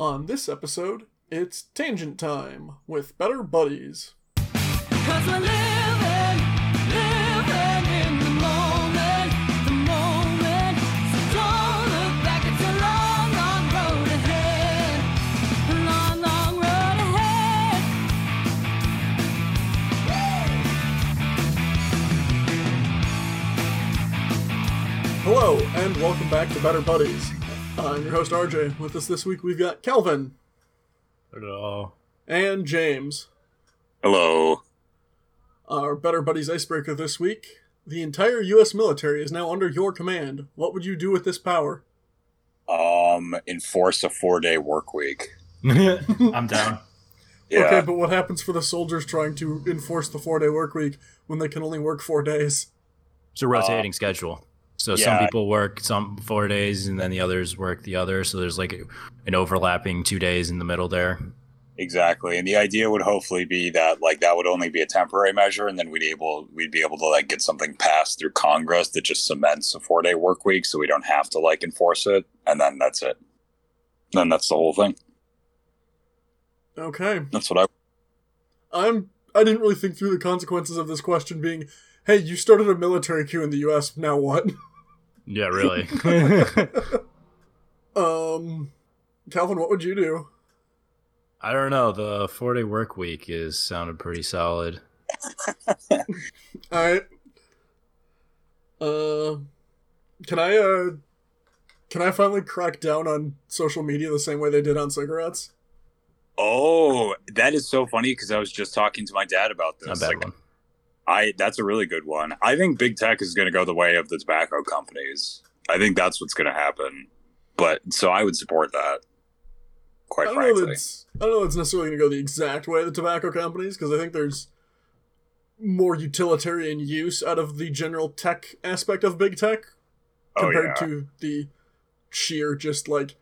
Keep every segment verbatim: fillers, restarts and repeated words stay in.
On this episode, it's Tangent Time with Better Buddies. Because we're living, living in the moment, the moment. So don't look back, it's a long, long road ahead. Long, long road ahead. Hello, and welcome back to Better Buddies. I'm your host, R J. With us this week, we've got Kelvin. Hello. And James. Hello. Our Better Buddies icebreaker this week. The entire U S military is now under your command. What would you do with this power? Um, enforce a four-day work week. I'm down. Yeah. Okay, but what happens for the soldiers trying to enforce the four-day work week when they can only work four days? It's a rotating uh, schedule. So yeah. Some people work some four days and then the others work the other. So there's like an overlapping two days in the middle there. Exactly. And the idea would hopefully be that like that would only be a temporary measure. And then we'd able we'd be able to like get something passed through Congress that just cements a four day work week. So we don't have to like enforce it. And then that's it. Then that's the whole thing. OK, that's what I. I'm I didn't really think through the consequences of this question being, hey, you started a military coup in the U S. Now what? Yeah, really. um, Calvin, what would you do? I don't know. The four-day work week is sounded pretty solid. All right. Uh, can I uh, can I finally crack down on social media the same way they did on cigarettes? Oh, that is so funny because I was just talking to my dad about this. Not bad like, one. I that's a really good one. I think big tech is going to go the way of the tobacco companies. I think that's what's going to happen. But so I would support that. Quite I frankly, know I don't know. It's necessarily going to go the exact way of the tobacco companies because I think there's more utilitarian use out of the general tech aspect of big tech compared oh, yeah. to the sheer just like,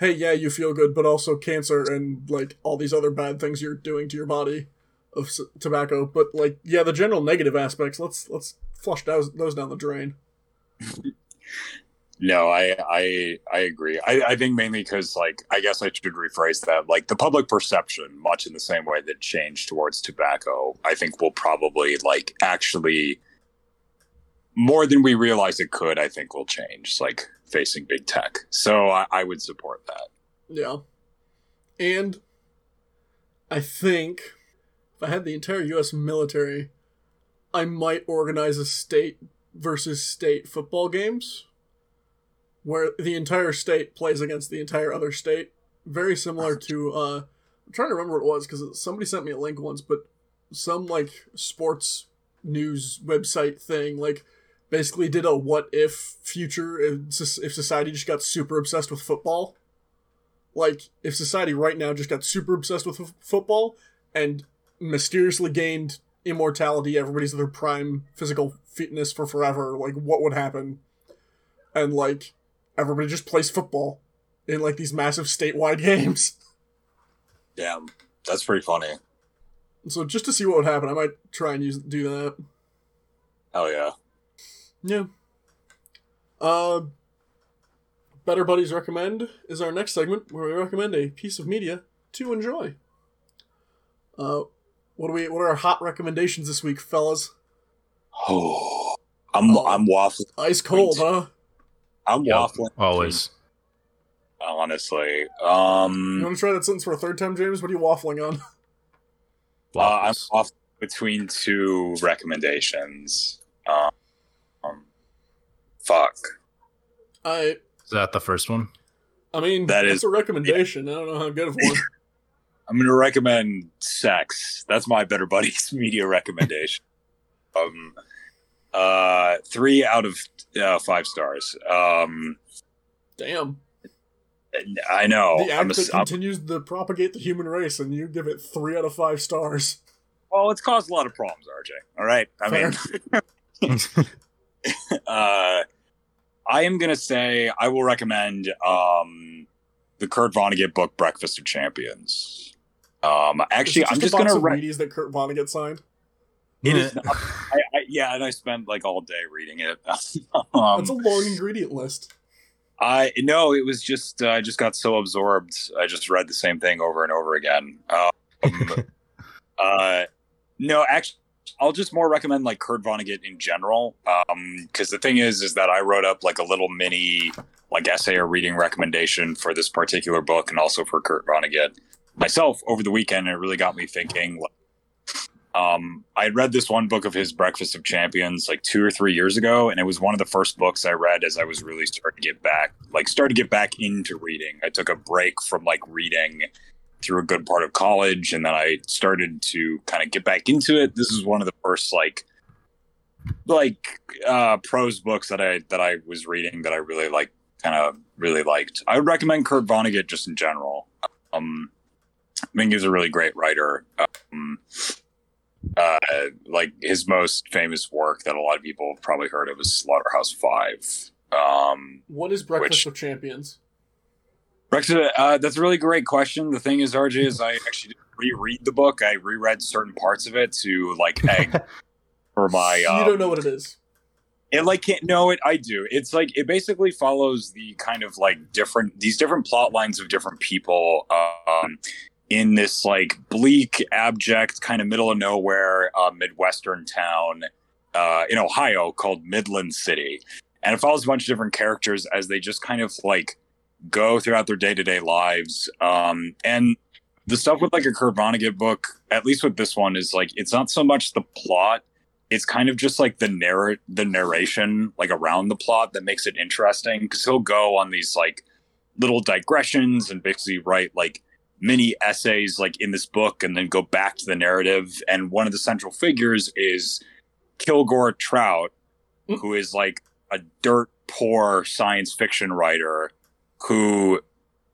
hey, yeah, you feel good, but also cancer and like all these other bad things you're doing to your body. Of tobacco, but like, yeah, the general negative aspects. Let's let's flush those those down the drain. No, I I I agree. I, I think mainly because like I guess I should rephrase that. Like the public perception, much in the same way that changed towards tobacco, I think will probably like actually more than we realize it could. I think will change like facing big tech. So I, I would support that. Yeah, and I think. If I had the entire U S military, I might organize a state versus state football games where the entire state plays against the entire other state. Very similar to, uh, I'm trying to remember what it was because somebody sent me a link once, but some like sports news website thing like basically did a what if future if society just got super obsessed with football. Like if society right now just got super obsessed with f- football and mysteriously gained immortality, everybody's at their prime physical fitness for forever, like what would happen? And like everybody just plays football in like these massive statewide games. Damn, that's pretty funny. So just to see what would happen, I might try and use do that. Hell yeah. Yeah. Uh, Better Buddies Recommend is our next segment where we recommend a piece of media to enjoy. Uh, What are we? What are our hot recommendations this week, fellas? Oh, I'm oh, I'm waffling. Ice cold, huh? I'm yep, waffling always. Honestly, um, you want to try that sentence for a third time, James? What are you waffling on? Uh, I'm off between two recommendations. Um, um, fuck. I is that the first one? I mean, that that's is, a recommendation. Yeah. I don't know how good of one. I'm going to recommend Sex. That's my Better Buddies media recommendation. um, uh, three out of uh, five stars. Um, Damn. I know. The act a, that continues I'm, to propagate the human race, and you give it three out of five stars. Well, it's caused a lot of problems, R J. All right. I mean, uh, I am going to say I will recommend um, the Kurt Vonnegut book, Breakfast of Champions. Um, actually, just I'm just going to read these that Kurt Vonnegut signed. It is, not, I, I, yeah, and I spent like all day reading it. um, That's a long ingredient list. I no, it was just uh, I just got so absorbed. I just read the same thing over and over again. Um, uh, no, actually, I'll just more recommend like Kurt Vonnegut in general, because um, the thing is, is that I wrote up like a little mini like essay or reading recommendation for this particular book, and also for Kurt Vonnegut myself over the weekend. It really got me thinking. Like, Um, I had read this one book of his, Breakfast of Champions, like two or three years ago, and it was one of the first books I read as I was really starting to get back, like starting to get back into reading. I took a break from like reading through a good part of college, and then I started to kind of get back into it. This is one of the first like, like uh, prose books that I that I was reading that I really like, kind of really liked. I would recommend Kurt Vonnegut just in general. Um, I think he's a really great writer. Um, Uh, like his most famous work that a lot of people have probably heard of is Slaughterhouse Five. Um, what is Breakfast which, of Champions? Breakfast. Uh, that's a really great question. The thing is, R J, is I actually didn't reread the book. I reread certain parts of it to like egg for my. Um, you don't know what it is. It like can't know it. I do. It's like it basically follows the kind of like different these different plot lines of different people. Um, in this like bleak, abject, kind of middle of nowhere uh, Midwestern town uh, in Ohio called Midland City. And it follows a bunch of different characters as they just kind of like go throughout their day-to-day lives. Um, and the stuff with like a Kurt Vonnegut book, at least with this one, is like, it's not so much the plot. It's kind of just like the narr- the narration like around the plot that makes it interesting, because he'll go on these like little digressions and basically write like mini essays like in this book and then go back to the narrative. And one of the central figures is Kilgore Trout, who is like a dirt poor science fiction writer who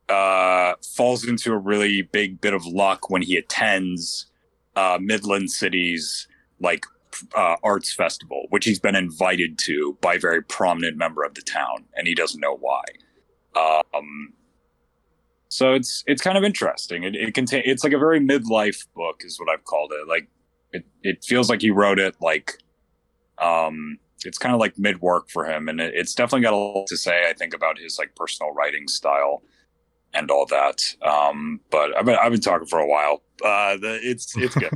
uh, falls into a really big bit of luck when he attends uh, Midland City's like uh, arts festival, which he's been invited to by a very prominent member of the town. And he doesn't know why. Um, So it's it's kind of interesting. It it contain it's like a very midlife book is what I've called it. Like it, it feels like he wrote it like um it's kind of like mid work for him, and it, it's definitely got a lot to say I think about his like personal writing style and all that. Um, but I've been I've been talking for a while. Uh, the, it's it's good.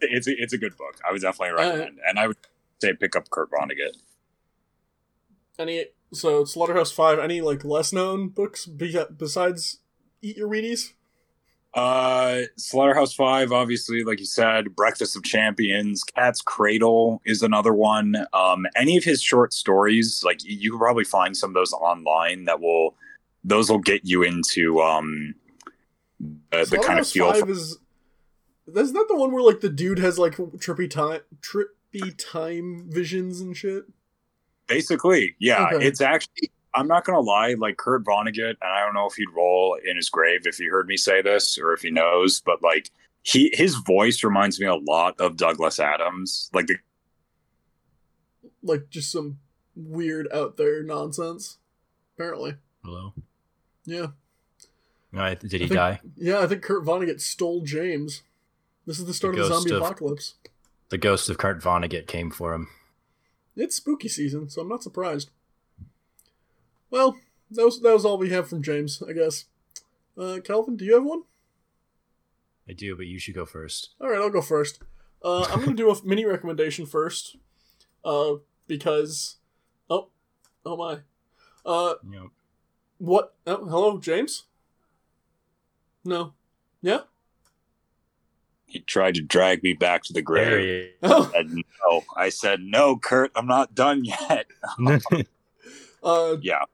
it's it's a good book. I would definitely recommend, uh, and I would say pick up Kurt Vonnegut. Any so Slaughterhouse Five. Any like less known books be- besides. Eat your Wheaties? Uh, Slaughterhouse Five, obviously, like you said, Breakfast of Champions, Cat's Cradle is another one. Um, any of his short stories, like you can probably find some of those online that will, those will get you into um, uh, the kind of feel. Slaughterhouse Five is, isn't that the one where like the dude has like trippy time, trippy time visions and shit? Basically, yeah, okay. It's actually. I'm not going to lie, like Kurt Vonnegut, and I don't know if he'd roll in his grave if he heard me say this or if he knows, but like he his voice reminds me a lot of Douglas Adams. Like the Like just some weird out there nonsense, apparently. Hello? Yeah. Uh, did he I think, die? Yeah, I think Kurt Vonnegut stole James. This is the start the of the zombie of, apocalypse. The ghost of Kurt Vonnegut came for him. It's spooky season, so I'm not surprised. Well, that was, that was all we have from James, I guess. Uh, Calvin, do you have one? I do, but you should go first. All right, I'll go first. Uh, I'm going to do a mini recommendation first, uh, because... Oh, oh my. Uh, yep. What? Oh, hello, James? No. Yeah? He tried to drag me back to the grave. Oh. I said no. I said, no, Kurt, I'm not done yet. Uh, yeah.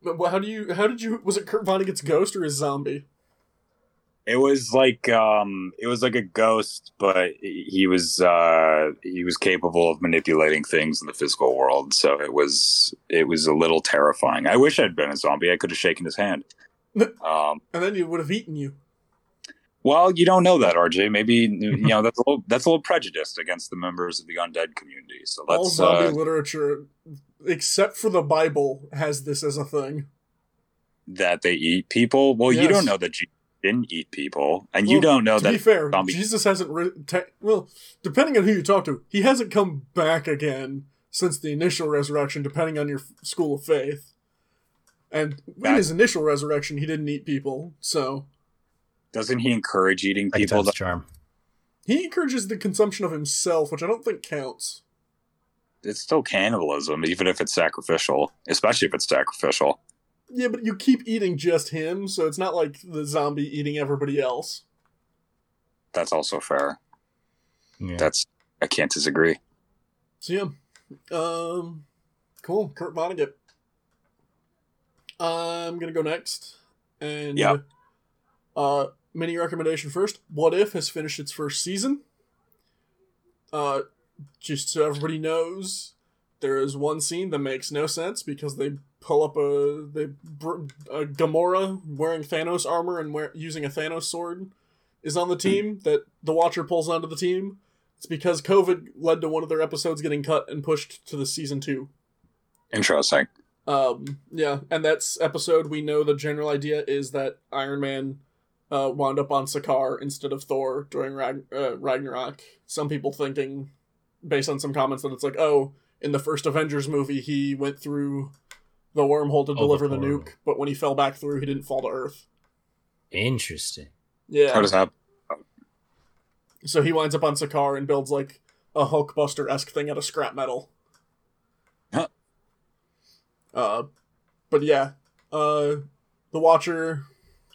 Well, how do you? How did you? Was it Kurt Vonnegut's ghost or his zombie? It was like um, it was like a ghost, but he was uh, he was capable of manipulating things in the physical world. So it was it was a little terrifying. I wish I'd been a zombie. I could have shaken his hand. Um, and then he would have eaten you. Well, you don't know that, R J. Maybe you know that's a little that's a little prejudiced against the members of the undead community. So that's, all zombie uh, literature, except for the Bible, has this as a thing that they eat people. Well, yes. You don't know that Jesus didn't eat people, and well, you don't know to that. To be fair, zombie- Jesus hasn't. Re- te- well, depending on who you talk to, he hasn't come back again since the initial resurrection. Depending on your f- school of faith, And in his initial resurrection, he didn't eat people, so... Doesn't he encourage eating people? That's charm. He encourages the consumption of himself, which I don't think counts. It's still cannibalism, even if it's sacrificial. Especially if it's sacrificial. Yeah, but you keep eating just him, so it's not like the zombie eating everybody else. That's also fair. Yeah. That's... I can't disagree. So yeah. Um, cool. Kurt Vonnegut. I'm going to go next. And yeah. Uh, mini recommendation first. What If has finished its first season. Uh, just so everybody knows, there is one scene that makes no sense because they pull up a, they, a Gamora wearing Thanos armor and wear, using a Thanos sword is on the team that the Watcher pulls onto the team. It's because COVID led to one of their episodes getting cut and pushed to the season two. Interesting. Um, yeah, and that's episode, we know the general idea is that Iron Man uh, wound up on Sakaar instead of Thor during Ragn- uh, Ragnarok. Some people thinking, based on some comments, that it's like, oh, in the first Avengers movie, he went through the wormhole to oh, deliver the, the nuke, but when he fell back through, he didn't fall to Earth. Interesting. Yeah. How does that So he winds up on Sakaar and builds, like, a Hulkbuster-esque thing out of scrap metal. Huh. Uh, but yeah, uh, the Watcher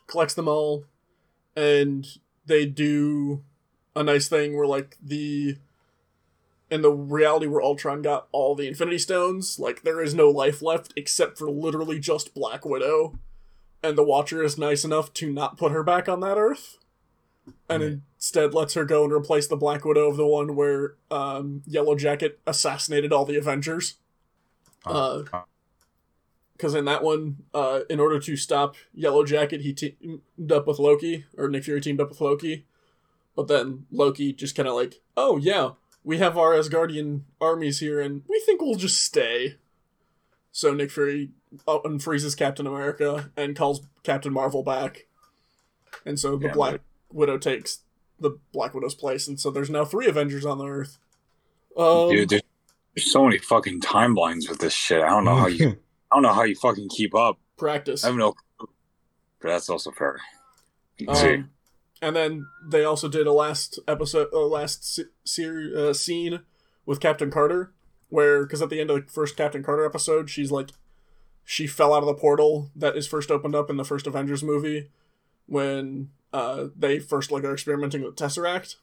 collects them all, and they do a nice thing where, like, the... in the reality where Ultron got all the Infinity Stones, like, there is no life left except for literally just Black Widow, and the Watcher is nice enough to not put her back on that Earth. And mm. instead lets her go and replace the Black Widow of the one where um, Yellowjacket assassinated all the Avengers. Because oh. uh, in that one, uh, in order to stop Yellowjacket, he teamed up with Loki, or Nick Fury teamed up with Loki. But then Loki just kind of like, oh yeah, we have our Asgardian armies here, and we think we'll just stay. So Nick Fury unfreezes Captain America and calls Captain Marvel back. And so the yeah, Black... Widow takes the Black Widow's place, and so there's now three Avengers on the Earth. Um, Dude, there's, there's so many fucking timelines with this shit. I don't know how you, I don't know how you fucking keep up. Practice. I have no clue, but that's also fair. You can um, see. And then they also did a last episode, a last se- se- uh, scene with Captain Carter, where because at the end of the first Captain Carter episode, she's like, she fell out of the portal that is first opened up in the first Avengers movie when. Uh, they first, like, are experimenting with Tesseract.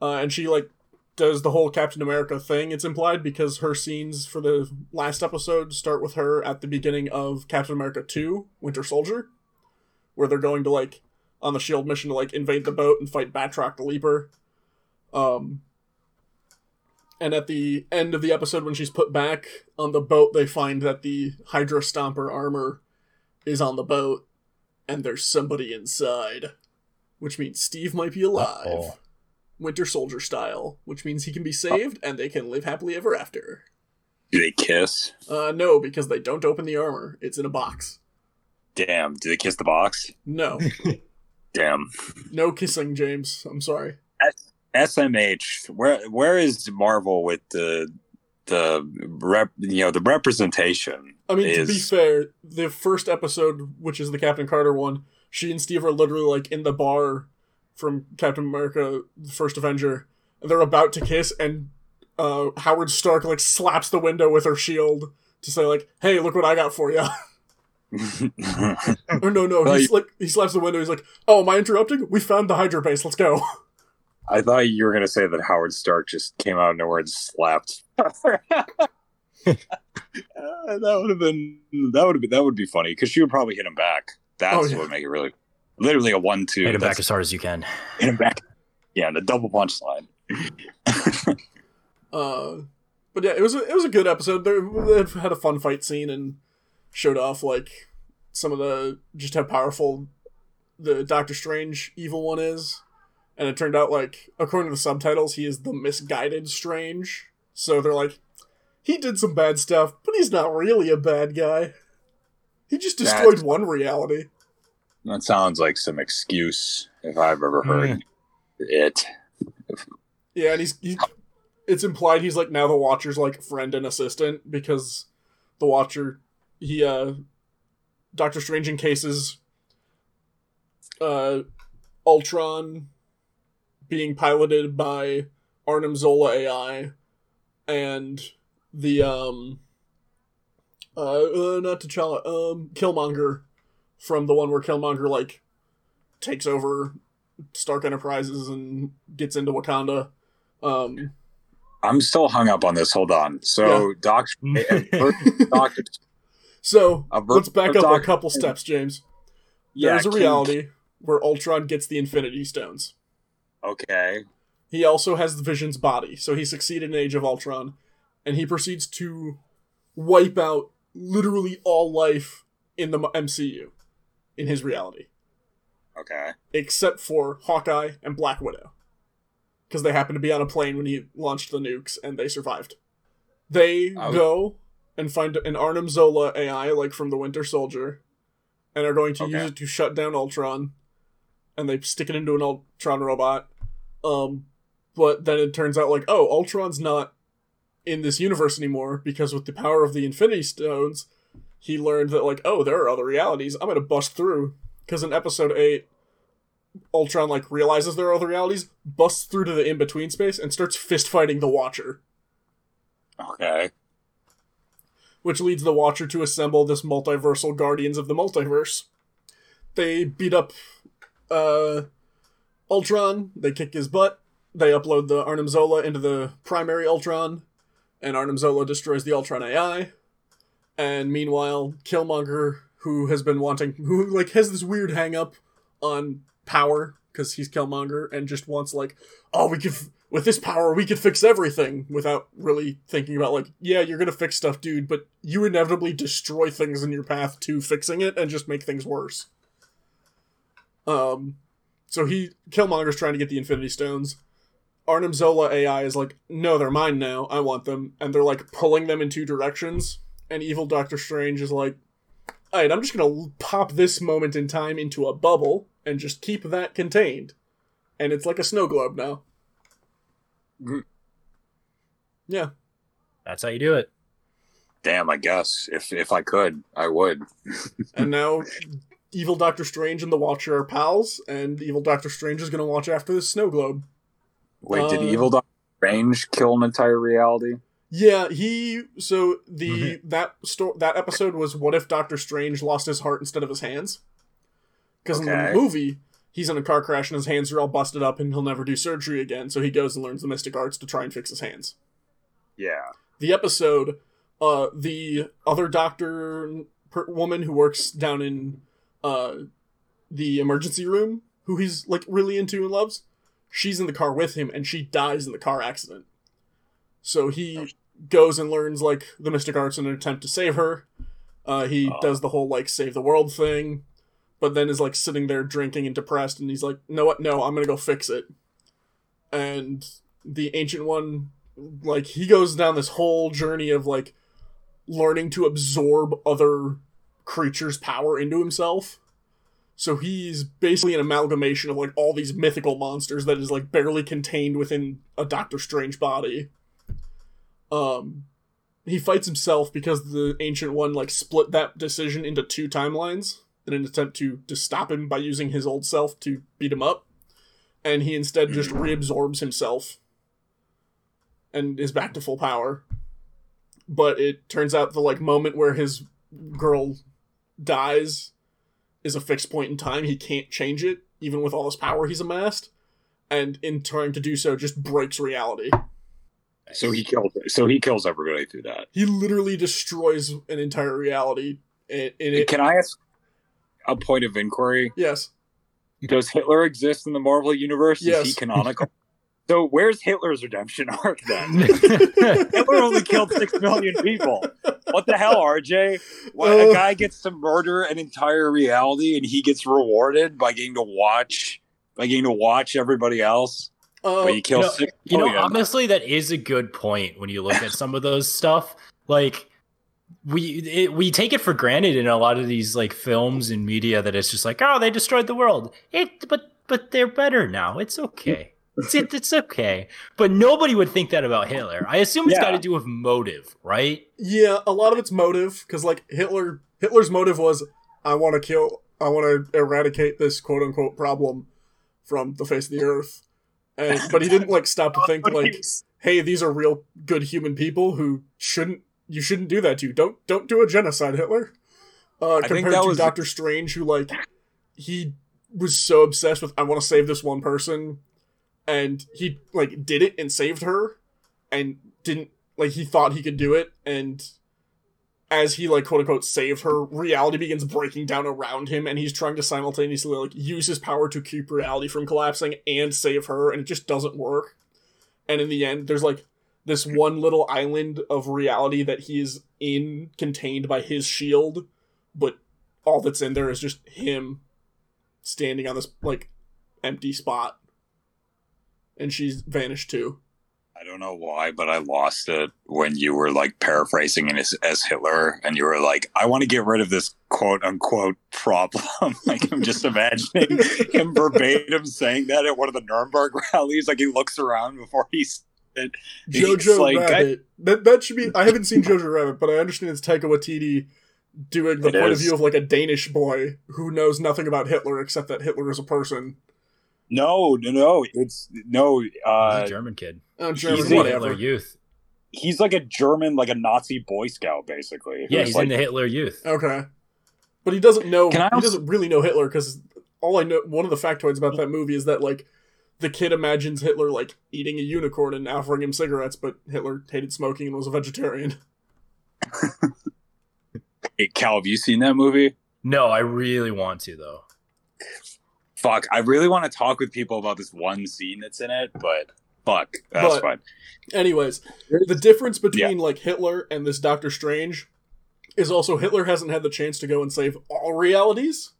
Uh, and she, like, does the whole Captain America thing, it's implied, because her scenes for the last episode start with her at the beginning of Captain America two, Winter Soldier, where they're going to, like, on the S H I E L D mission to, like, invade the boat and fight Batroc the Leaper. Um, and at the end of the episode, when she's put back on the boat, they find that the Hydra Stomper armor is on the boat, and there's somebody inside. Which means Steve might be alive. Uh-oh. Winter Soldier style. Which means he can be saved, and they can live happily ever after. Do they kiss? Uh, no, because they don't open the armor. It's in a box. Damn, do they kiss the box? No. Damn. No kissing, James. I'm sorry. S M H, where where is Marvel with the the rep, you know, the representation? I mean, is... to be fair, the first episode, which is the Captain Carter one, she and Steve are literally, like, in the bar from Captain America, the First Avenger. They're about to kiss, and uh, Howard Stark, like, slaps the window with her shield to say, like, hey, look what I got for you. or no, no, he's, you... like, he slaps the window, he's like, oh, am I interrupting? We found the Hydra base, let's go. I thought you were going to say that Howard Stark just came out of nowhere and slapped. uh, that would have been, that would be, that would be funny, because she would probably hit him back. That's oh, yeah. what would make it really, literally a one two. Hit him back as hard as you can. Hit him back. Yeah, and a double punch line. uh, but yeah, it was a, it was a good episode. They, they had a fun fight scene and showed off like some of the just how powerful the Doctor Strange evil one is. And it turned out like according to the subtitles, he is the misguided Strange. So they're like, he did some bad stuff, but he's not really a bad guy. He just destroyed That's, one reality. That sounds like some excuse, if I've ever heard mm. it. Yeah, and he's, he's... It's implied he's, like, now the Watcher's, like, friend and assistant, because the Watcher, he, uh... Doctor Strange encases uh, Ultron being piloted by Arnim Zola A I, and the, um, uh, uh not T'Challa, um, Killmonger, from the one where Killmonger, like, takes over Stark Enterprises and gets into Wakanda. Um, I'm still hung up on this. Hold on. So, yeah. Doctor... Doctor so, let's back up Doctor a couple steps, James. Yeah, There's a reality King. where Ultron gets the Infinity Stones. Okay. He also has the Vision's body, so he succeeded in Age of Ultron, and he proceeds to wipe out literally all life in the M C U, in his reality. Okay. Except for Hawkeye and Black Widow. Because they happened to be on a plane when he launched the nukes, and they survived. They oh. go and find an Arnim Zola A I, like from the Winter Soldier, and are going to okay. use it to shut down Ultron, and they stick it into an Ultron robot. Um, but then it turns out, like, oh, Ultron's not in this universe anymore, because with the power of the Infinity Stones, he learned that, like, oh, there are other realities, I'm gonna bust through. Because in episode eight, Ultron, like, realizes there are other realities, busts through to the in-between space, and starts fist-fighting the Watcher. Okay. Which leads the Watcher to assemble this multiversal Guardians of the Multiverse. They beat up, uh, Ultron, they kick his butt, they upload the Arnim Zola into the primary Ultron, and Arnim Zola destroys the Ultron A I, and meanwhile, Killmonger, who has been wanting, who, like, has this weird hang-up on power, because he's Killmonger, and just wants, like, oh, we could, f- with this power, we could fix everything, without really thinking about, like, yeah, you're gonna fix stuff, dude, but you inevitably destroy things in your path to fixing it, and just make things worse. Um... So he, Killmonger's trying to get the Infinity Stones. Arnim Zola A I is like, no, they're mine now, I want them. And they're like pulling them in two directions. And evil Doctor Strange is like, alright, I'm just gonna pop this moment in time into a bubble and just keep that contained. And it's like a snow globe now. Mm. Yeah. That's how you do it. Damn, I guess. If, if I could, I would. And now... evil Doctor Strange and the Watcher are pals, and evil Doctor Strange is going to watch after the snow globe. Wait, uh, did evil Doctor Strange kill an entire reality? Yeah, he... So, the mm-hmm. that sto- that episode was What If Doctor Strange Lost His Heart Instead of His Hands? Because okay. in the movie, he's in a car crash and his hands are all busted up and he'll never do surgery again, so he goes and learns the mystic arts to try and fix his hands. Yeah. The episode, uh, the other doctor per- woman who works down in... uh, the emergency room, who he's, like, really into and loves, she's in the car with him, and she dies in the car accident. So he goes and learns, like, the mystic arts in an attempt to save her. Uh, he oh. does the whole, like, save the world thing, but then is, like, sitting there drinking and depressed, and he's like, no, what? No, I'm gonna go fix it. And the Ancient One, like, he goes down this whole journey of, like, learning to absorb other creature's power into himself. So he's basically an amalgamation of, like, all these mythical monsters that is, like, barely contained within a Doctor Strange body. Um, he fights himself because the Ancient One, like, split that decision into two timelines in an attempt to, to stop him by using his old self to beat him up. And he instead just reabsorbs himself and is back to full power. But it turns out the, like, moment where his girl dies is a fixed point in time. He can't change it, even with all this power he's amassed, and in trying to do so just breaks reality. So he kills so he kills everybody through that. He literally destroys an entire reality in, in it. Can I ask a point of inquiry? Yes. Does Hitler exist in the Marvel Universe? Yes. Is he canonical? So where's Hitler's redemption arc then? Hitler only killed six million people. What the hell, R J? When uh, a guy gets to murder an entire reality and he gets rewarded by getting to watch by getting to watch everybody else. Uh, but he kills you know, six million. You know, honestly, that is a good point when you look at some of those stuff. Like we it, we take it for granted in a lot of these, like, films and media that it's just like, oh, they destroyed the world. It but but they're better now. It's okay. It's, it, it's okay, but nobody would think that about Hitler. I assume it's yeah. got to do with motive, right? Yeah, a lot of it's motive, because, like, Hitler, Hitler's motive was, I want to kill, I want to eradicate this quote unquote problem from the face of the earth. And, but he didn't like stop to think like, hey, these are real good human people who shouldn't, you shouldn't do that to. Don't, don't do a genocide, Hitler. Uh, compared to was... Doctor Strange, who like, he was so obsessed with, I want to save this one person. And he like did it and saved her and didn't, like he thought he could do it, and as he like quote unquote saved her, reality begins breaking down around him, and he's trying to simultaneously like use his power to keep reality from collapsing and save her, and it just doesn't work. And in the end, there's like this one little island of reality that he is in, contained by his shield, but all that's in there is just him standing on this like empty spot, and she's vanished too. I don't know why, but I lost it when you were like paraphrasing as, as Hitler, and you were like, I want to get rid of this quote unquote problem. Like, I'm just imagining him verbatim saying that at one of the Nuremberg rallies. Like, he looks around before he's it. Jojo like, Rabbit. I, that, that should be. I haven't seen Jojo Rabbit, but I understand it's Taika Waititi doing the point is. of view of like a Danish boy who knows nothing about Hitler except that Hitler is a person. No, no, no. It's no. Uh, he's a German kid. Oh, German, he's Hitler Youth. He's like a German, like a Nazi Boy Scout, basically. Yeah, he's like, in the Hitler Youth. Okay, but he doesn't know. Can I also... He doesn't really know Hitler, because all I know, one of the factoids about that movie is that like the kid imagines Hitler like eating a unicorn and offering him cigarettes, but Hitler hated smoking and was a vegetarian. Hey, Cal, have you seen that movie? No, I really want to though. Fuck, I really want to talk with people about this one scene that's in it, but fuck, that's but, fine. Anyways, the difference between yeah. like Hitler and this Doctor Strange is also Hitler hasn't had the chance to go and save all realities,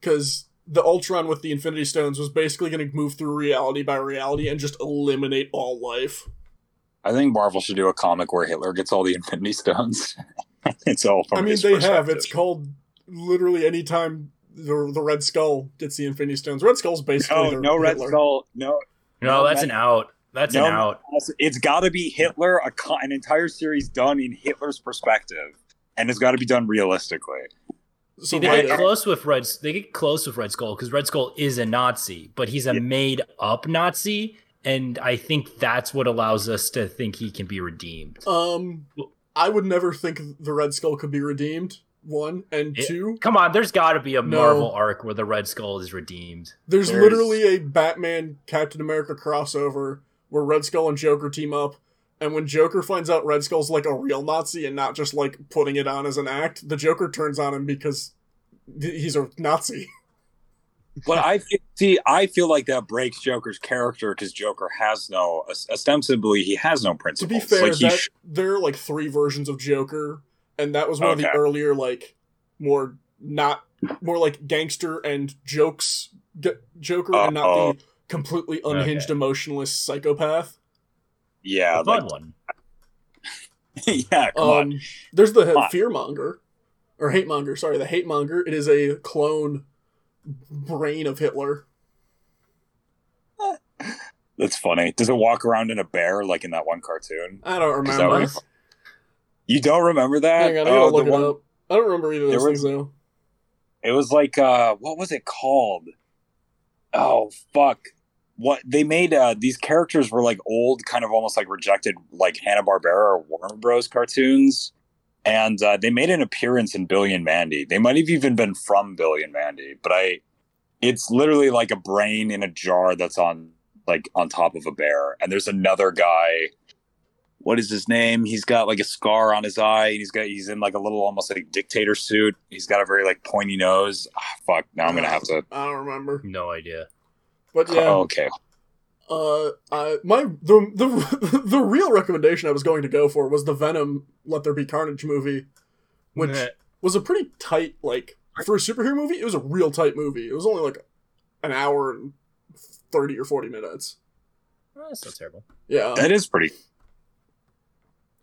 because the Ultron with the Infinity Stones was basically going to move through reality by reality and just eliminate all life. I think Marvel should do a comic where Hitler gets all the Infinity Stones. It's all from I mean, they have. It's called literally anytime... The, the Red Skull gets the Infinity Stones. Red Skull's basically no, their no Hitler. Red Skull. No, no, no that's that, an out. That's no, an out. It's got to be Hitler. A, an entire series done in Hitler's perspective, and it's got to be done realistically. So See, they right, get close with Red. They get close with Red Skull because Red Skull is a Nazi, but he's a yeah. made-up Nazi, and I think that's what allows us to think he can be redeemed. Um, I would never think the Red Skull could be redeemed. One and it, two. Come on, there's got to be a no. Marvel arc where the Red Skull is redeemed. There's, there's literally a Batman Captain America crossover where Red Skull and Joker team up, and when Joker finds out Red Skull's like a real Nazi and not just like putting it on as an act, the Joker turns on him because th- he's a Nazi. But I see, I feel like that breaks Joker's character because Joker has no, ostensibly he has no principles. To be fair, like that, sh- there are like three versions of Joker. And that was one okay. of the earlier, like, more not, more like gangster and jokes, d- Joker, uh, and not oh. the completely unhinged, okay. emotionless psychopath. Yeah, the fun like, one. yeah, come um, on. There's the ha- Fearmonger, or Hatemonger. Sorry, the Hatemonger. It is a clone brain of Hitler. That's funny. Does it walk around in a bear like in that one cartoon? I don't remember. You don't remember that? Hang on, I gotta oh, look it one, up. I don't remember either of those was, things, though. It was like, uh, what was it called? Oh, fuck. What they made, uh, these characters were like old, kind of almost like rejected, like Hanna-Barbera or Warner Bros. Cartoons. And uh, they made an appearance in Billy and Mandy. They might have even been from Billy and Mandy, but I, it's literally like a brain in a jar that's on, like, on top of a bear. And there's another guy. What is his name? He's got like a scar on his eye. He's got he's in like a little almost like dictator suit. He's got a very like pointy nose. Oh, fuck. Now I'm gonna have to. I don't remember. No idea. But yeah. Oh, okay. Uh, I, my the the the real recommendation I was going to go for was the Venom Let There Be Carnage movie, which Meh. was a pretty tight like for a superhero movie. It was a real tight movie. It was only like an hour and thirty or forty minutes. Oh, that's not terrible. Yeah, that is pretty.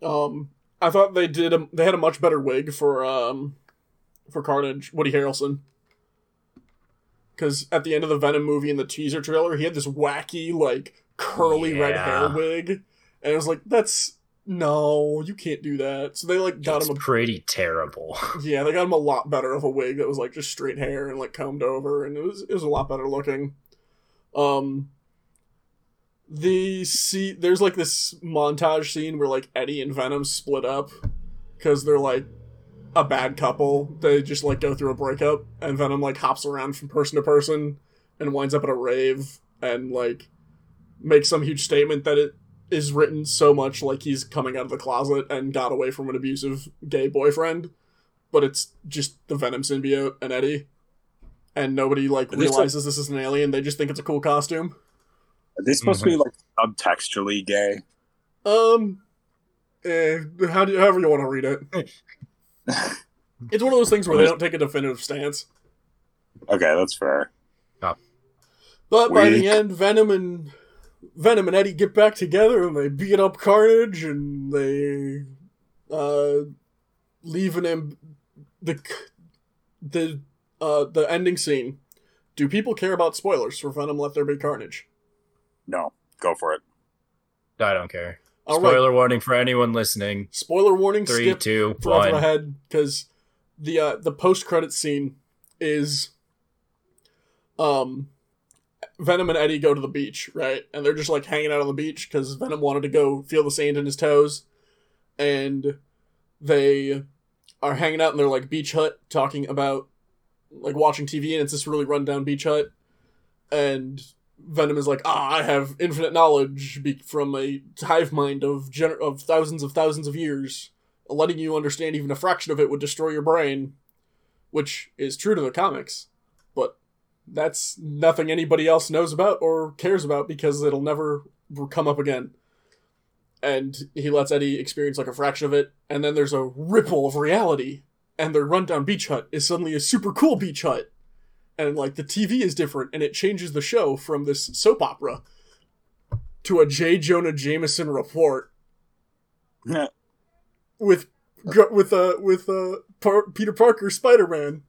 Um, I thought they did. A, they had a much better wig for um, for Carnage, Woody Harrelson. Because at the end of the Venom movie in the teaser trailer, he had this wacky, like curly yeah. red hair wig, and I was like, "That's no, you can't do that. So they like got it's him a pretty terrible. Yeah, they got him a lot better of a wig that was like just straight hair and like combed over, and it was it was a lot better looking. Um, the see, there's like this montage scene where like Eddie and Venom split up because they're like a bad couple. They just like go through a breakup, and Venom like hops around from person to person and winds up at a rave and like makes some huge statement that it is written so much like he's coming out of the closet and got away from an abusive gay boyfriend, but it's just the Venom symbiote and Eddie, and nobody like realizes this is an alien. They just think it's a cool costume. Are they supposed mm-hmm. to be like subtextually gay? Um, eh, how do you, however you want to read it. It's one of those things where they don't take a definitive stance. Okay, that's fair. Oh. But Weak. by the end, Venom and Venom and Eddie get back together and they beat up Carnage and they uh, leave an amb- the the uh, the ending scene. Do people care about spoilers for Venom? Let There Be Carnage. No, go for it. I don't care. All Spoiler right. warning for anyone listening. Spoiler warning. Three, skip two, one. Ahead, because the uh, the post credit scene is, um, Venom and Eddie go to the beach, right? And they're just like hanging out on the beach because Venom wanted to go feel the sand in his toes, and they are hanging out in their like beach hut, talking about like watching T V, and it's this really rundown beach hut, and Venom is like, ah, I have infinite knowledge be- from a hive mind of gener- of thousands of thousands of years. Letting you understand even a fraction of it would destroy your brain, which is true to the comics, but that's nothing anybody else knows about or cares about because it'll never come up again. And he lets Eddie experience like a fraction of it, and then there's a ripple of reality, and their rundown beach hut is suddenly a super cool beach hut. And, like, the T V is different, and it changes the show from this soap opera to a J. Jonah Jameson report with with uh, with uh, Par- Peter Parker, Spider-Man.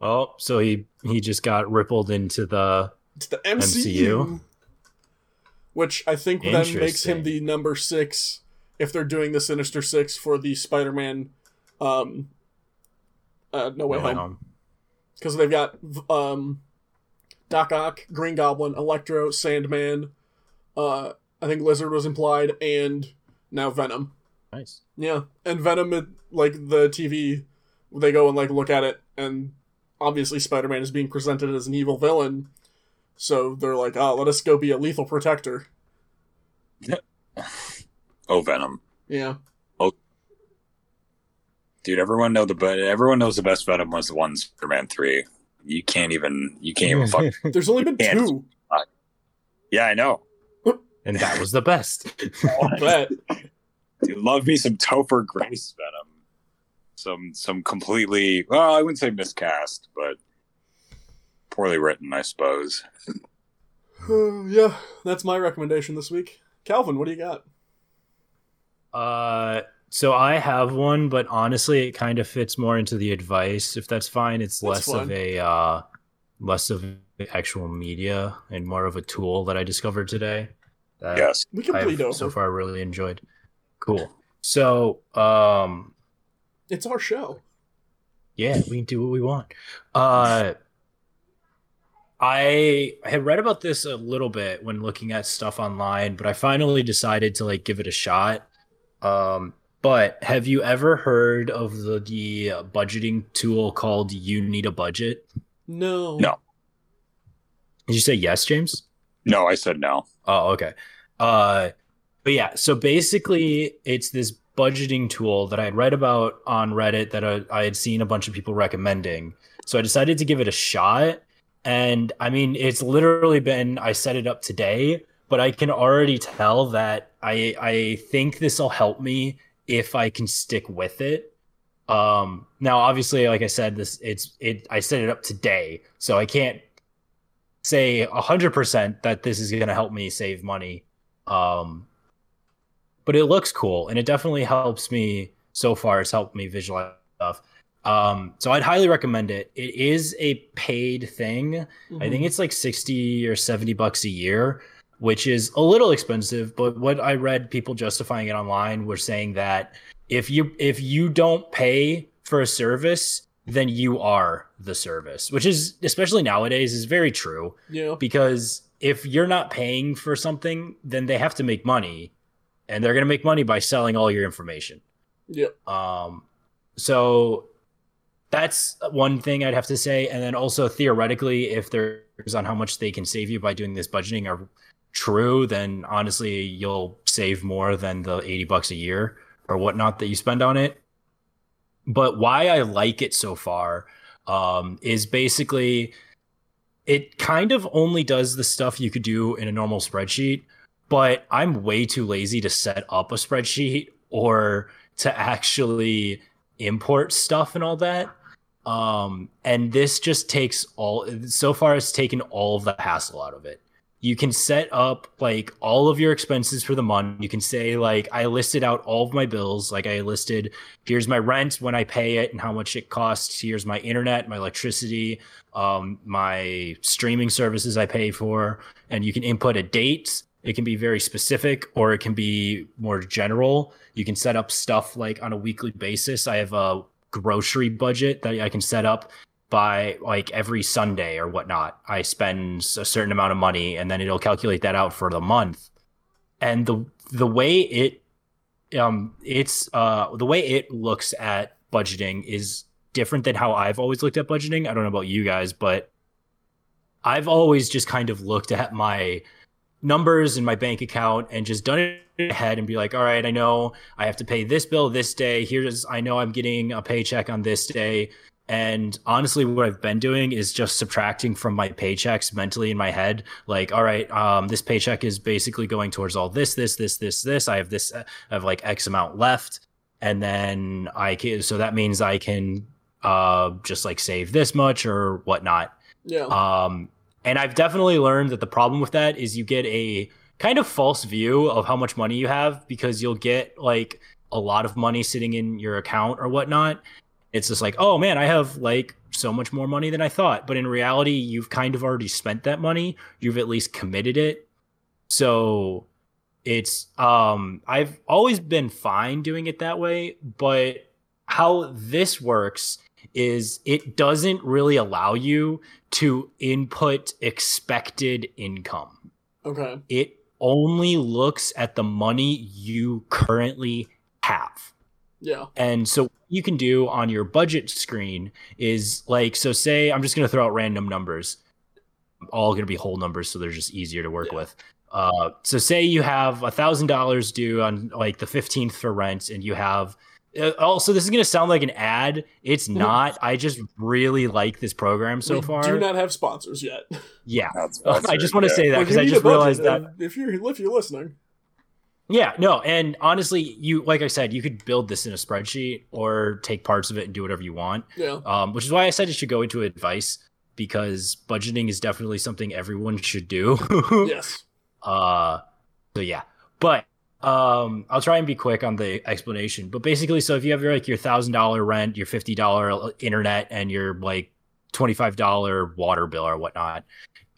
Oh, so he, he just got rippled into the, the M C U, M C U, which I think then makes him the number six, if they're doing the Sinister Six for the Spider-Man um, uh, No Way Home. home. Because they've got um, Doc Ock, Green Goblin, Electro, Sandman, uh, I think Lizard was implied, and now Venom. Nice. Yeah, and Venom, like, the T V, they go and, like, look at it, and obviously Spider-Man is being presented as an evil villain, so they're like, oh, let us go be a lethal protector. Oh, Venom. Yeah. Dude, everyone know the but everyone knows the best Venom was the one Superman three. You can't even you can't even fuck. There's only been two. Uh, yeah, I know. And that was the best. I bet. Dude, love me some Topher Grace Venom. Some some completely well, I wouldn't say miscast, but poorly written, I suppose. Uh, yeah, that's my recommendation this week. Calvin, what do you got? Uh So I have one, but honestly, it kind of fits more into the advice. If that's fine, it's that's less fun. of a uh, less of actual media and more of a tool that I discovered today. That yes, we can bleed over. So far, really enjoyed. Cool. So um, it's our show. Yeah, we can do what we want. Uh, I had read about this a little bit when looking at stuff online, but I finally decided to like give it a shot. Um. But have you ever heard of the, the budgeting tool called You Need a Budget? No. No. Did you say yes, James? No, I said no. Oh, okay. Uh, but yeah, so basically it's this budgeting tool that I had read about on Reddit that I, I had seen a bunch of people recommending. So I decided to give it a shot. And I mean, it's literally been, I set it up today, but I can already tell that I I think this will help me if I can stick with it. Um, now, obviously, like I said, this it's it. I set it up today, so I can't say one hundred percent that this is going to help me save money. Um, but it looks cool, and it definitely helps me so far. It's helped me visualize stuff. Um, so I'd highly recommend it. It is a paid thing. Mm-hmm. I think it's like sixty or seventy bucks a year. which is a little expensive, but what I read, people justifying it online were saying that if you if you don't pay for a service, then you are the service, which is, especially nowadays, is very true. Yeah. Because if you're not paying for something, then they have to make money, and they're going to make money by selling all your information. Yeah. Um. So that's one thing I'd have to say. And then also, theoretically, if there's on how much they can save you by doing this budgeting are true, then honestly, you'll save more than the eighty bucks a year or whatnot that you spend on it. But why I like it so far um, is basically it kind of only does the stuff you could do in a normal spreadsheet, but I'm way too lazy to set up a spreadsheet or to actually import stuff and all that. Um, and this just takes all, so far it's taken all of the hassle out of it. You can set up like all of your expenses for the month. You can say like, I listed out all of my bills. Like I listed, here's my rent, when I pay it and how much it costs. Here's my internet, my electricity, um, my streaming services I pay for. And you can input a date. It can be very specific or it can be more general. You can set up stuff like on a weekly basis. I have a grocery budget that I can set up. By like every Sunday or whatnot, I spend a certain amount of money, and then it'll calculate that out for the month. And the the way it um it's uh the way it looks at budgeting is different than how I've always looked at budgeting. I don't know about you guys, but I've always just kind of looked at my numbers in my bank account and just done it ahead and be like, all right, I know I have to pay this bill this day. Here's I know I'm getting a paycheck on this day. And honestly, what I've been doing is just subtracting from my paychecks mentally in my head. Like, all right, um, this paycheck is basically going towards all this, this, this, this, this. I have this, I have like X amount left. And then I can, so that means I can uh, just like save this much or whatnot. Yeah. Um, and I've definitely learned that the problem with that is you get a kind of false view of how much money you have, because you'll get like a lot of money sitting in your account or whatnot. It's just like, oh man, I have like so much more money than I thought. But in reality, you've kind of already spent that money. You've at least committed it. So it's, um, I've always been fine doing it that way. But how this works is it doesn't really allow you to input expected income. Okay. It only looks at the money you currently have. Yeah. And so what you can do on your budget screen is like, so say I'm just going to throw out random numbers, all going to be whole numbers. So they're just easier to work yeah. with. Uh, so say you have a thousand dollars due on like the fifteenth for rent, and you have uh, also, this is going to sound like an ad. It's not. I just really like this program so we far. Do not have sponsors yet. Yeah. Sponsored, I just want to yeah. say that because well, I just realized that if you're, if you're listening. Yeah, no, and honestly, you like I said, you could build this in a spreadsheet or take parts of it and do whatever you want. Yeah. Um, which is why I said it should go into advice, because budgeting is definitely something everyone should do. Yes. Uh, so yeah, but um, I'll try and be quick on the explanation. But basically, so if you have your like your thousand dollar rent, your fifty dollar internet, and your like twenty five dollar water bill or whatnot,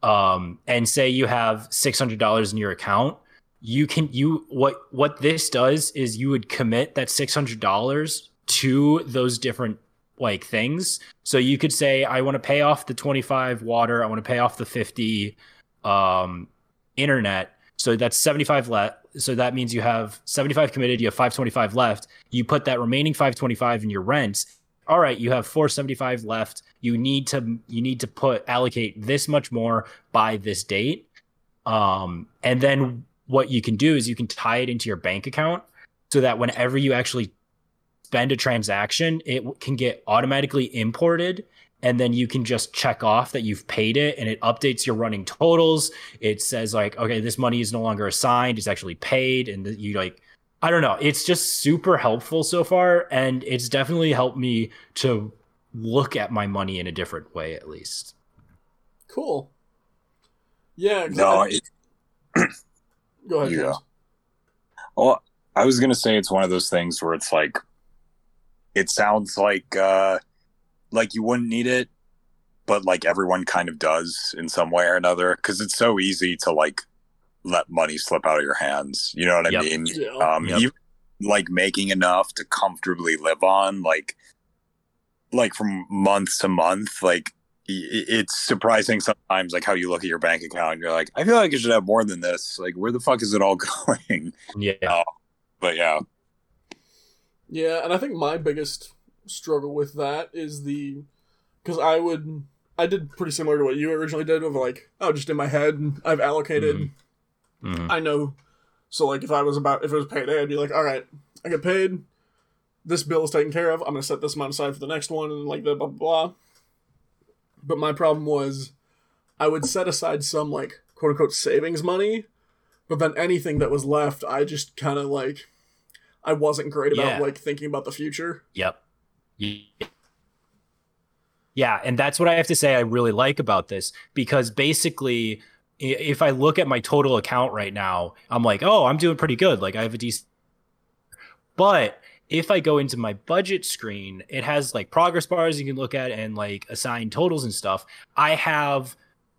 um, and say you have six hundred dollars in your account. You can you what what this does is you would commit that six hundred dollars to those different like things. So you could say, I want to pay off the twenty-five water. I want to pay off the fifty um, internet. So that's seventy-five left. So that means you have seventy-five committed. You have five twenty-five left. You put that remaining five twenty-five in your rent. All right, you have four seventy-five left. You need to you need to put allocate this much more by this date, um, and then. What you can do is you can tie it into your bank account so that whenever you actually spend a transaction, it can get automatically imported. And then you can just check off that you've paid it, and it updates your running totals. It says like, okay, this money is no longer assigned. It's actually paid. And you like, I don't know. It's just super helpful so far. And it's definitely helped me to look at my money in a different way, at least. Cool. Yeah. No, it's, Go ahead, yeah. Well, I was going to say it's one of those things where it's like, it sounds like uh, like you wouldn't need it, but like everyone kind of does in some way or another, because it's so easy to like let money slip out of your hands. You know what yep. I mean? Yeah. Um, yep. You like making enough to comfortably live on, like, like from month to month. Like, it's surprising sometimes, like how you look at your bank account and you're like, I feel like I should have more than this. Like, where the fuck is it all going? Yeah. Uh, but yeah. Yeah. And I think my biggest struggle with that is the, cause I would, I did pretty similar to what you originally did of like, oh, just in my head, I've allocated. Mm-hmm. Mm-hmm. I know. So like if I was about, if it was payday, I'd be like, all right, I get paid. This bill is taken care of. I'm going to set this amount aside for the next one. And like blah, blah, blah. But my problem was I would set aside some, like, quote-unquote savings money, but then anything that was left, I just kind of, like, I wasn't great about, yeah. like, thinking about the future. Yep. Yeah, and that's what I have to say I really like about this, because basically, if I look at my total account right now, I'm like, oh, I'm doing pretty good. Like, I have a decent... But... if I go into my budget screen, it has like progress bars you can look at and like assign totals and stuff. I have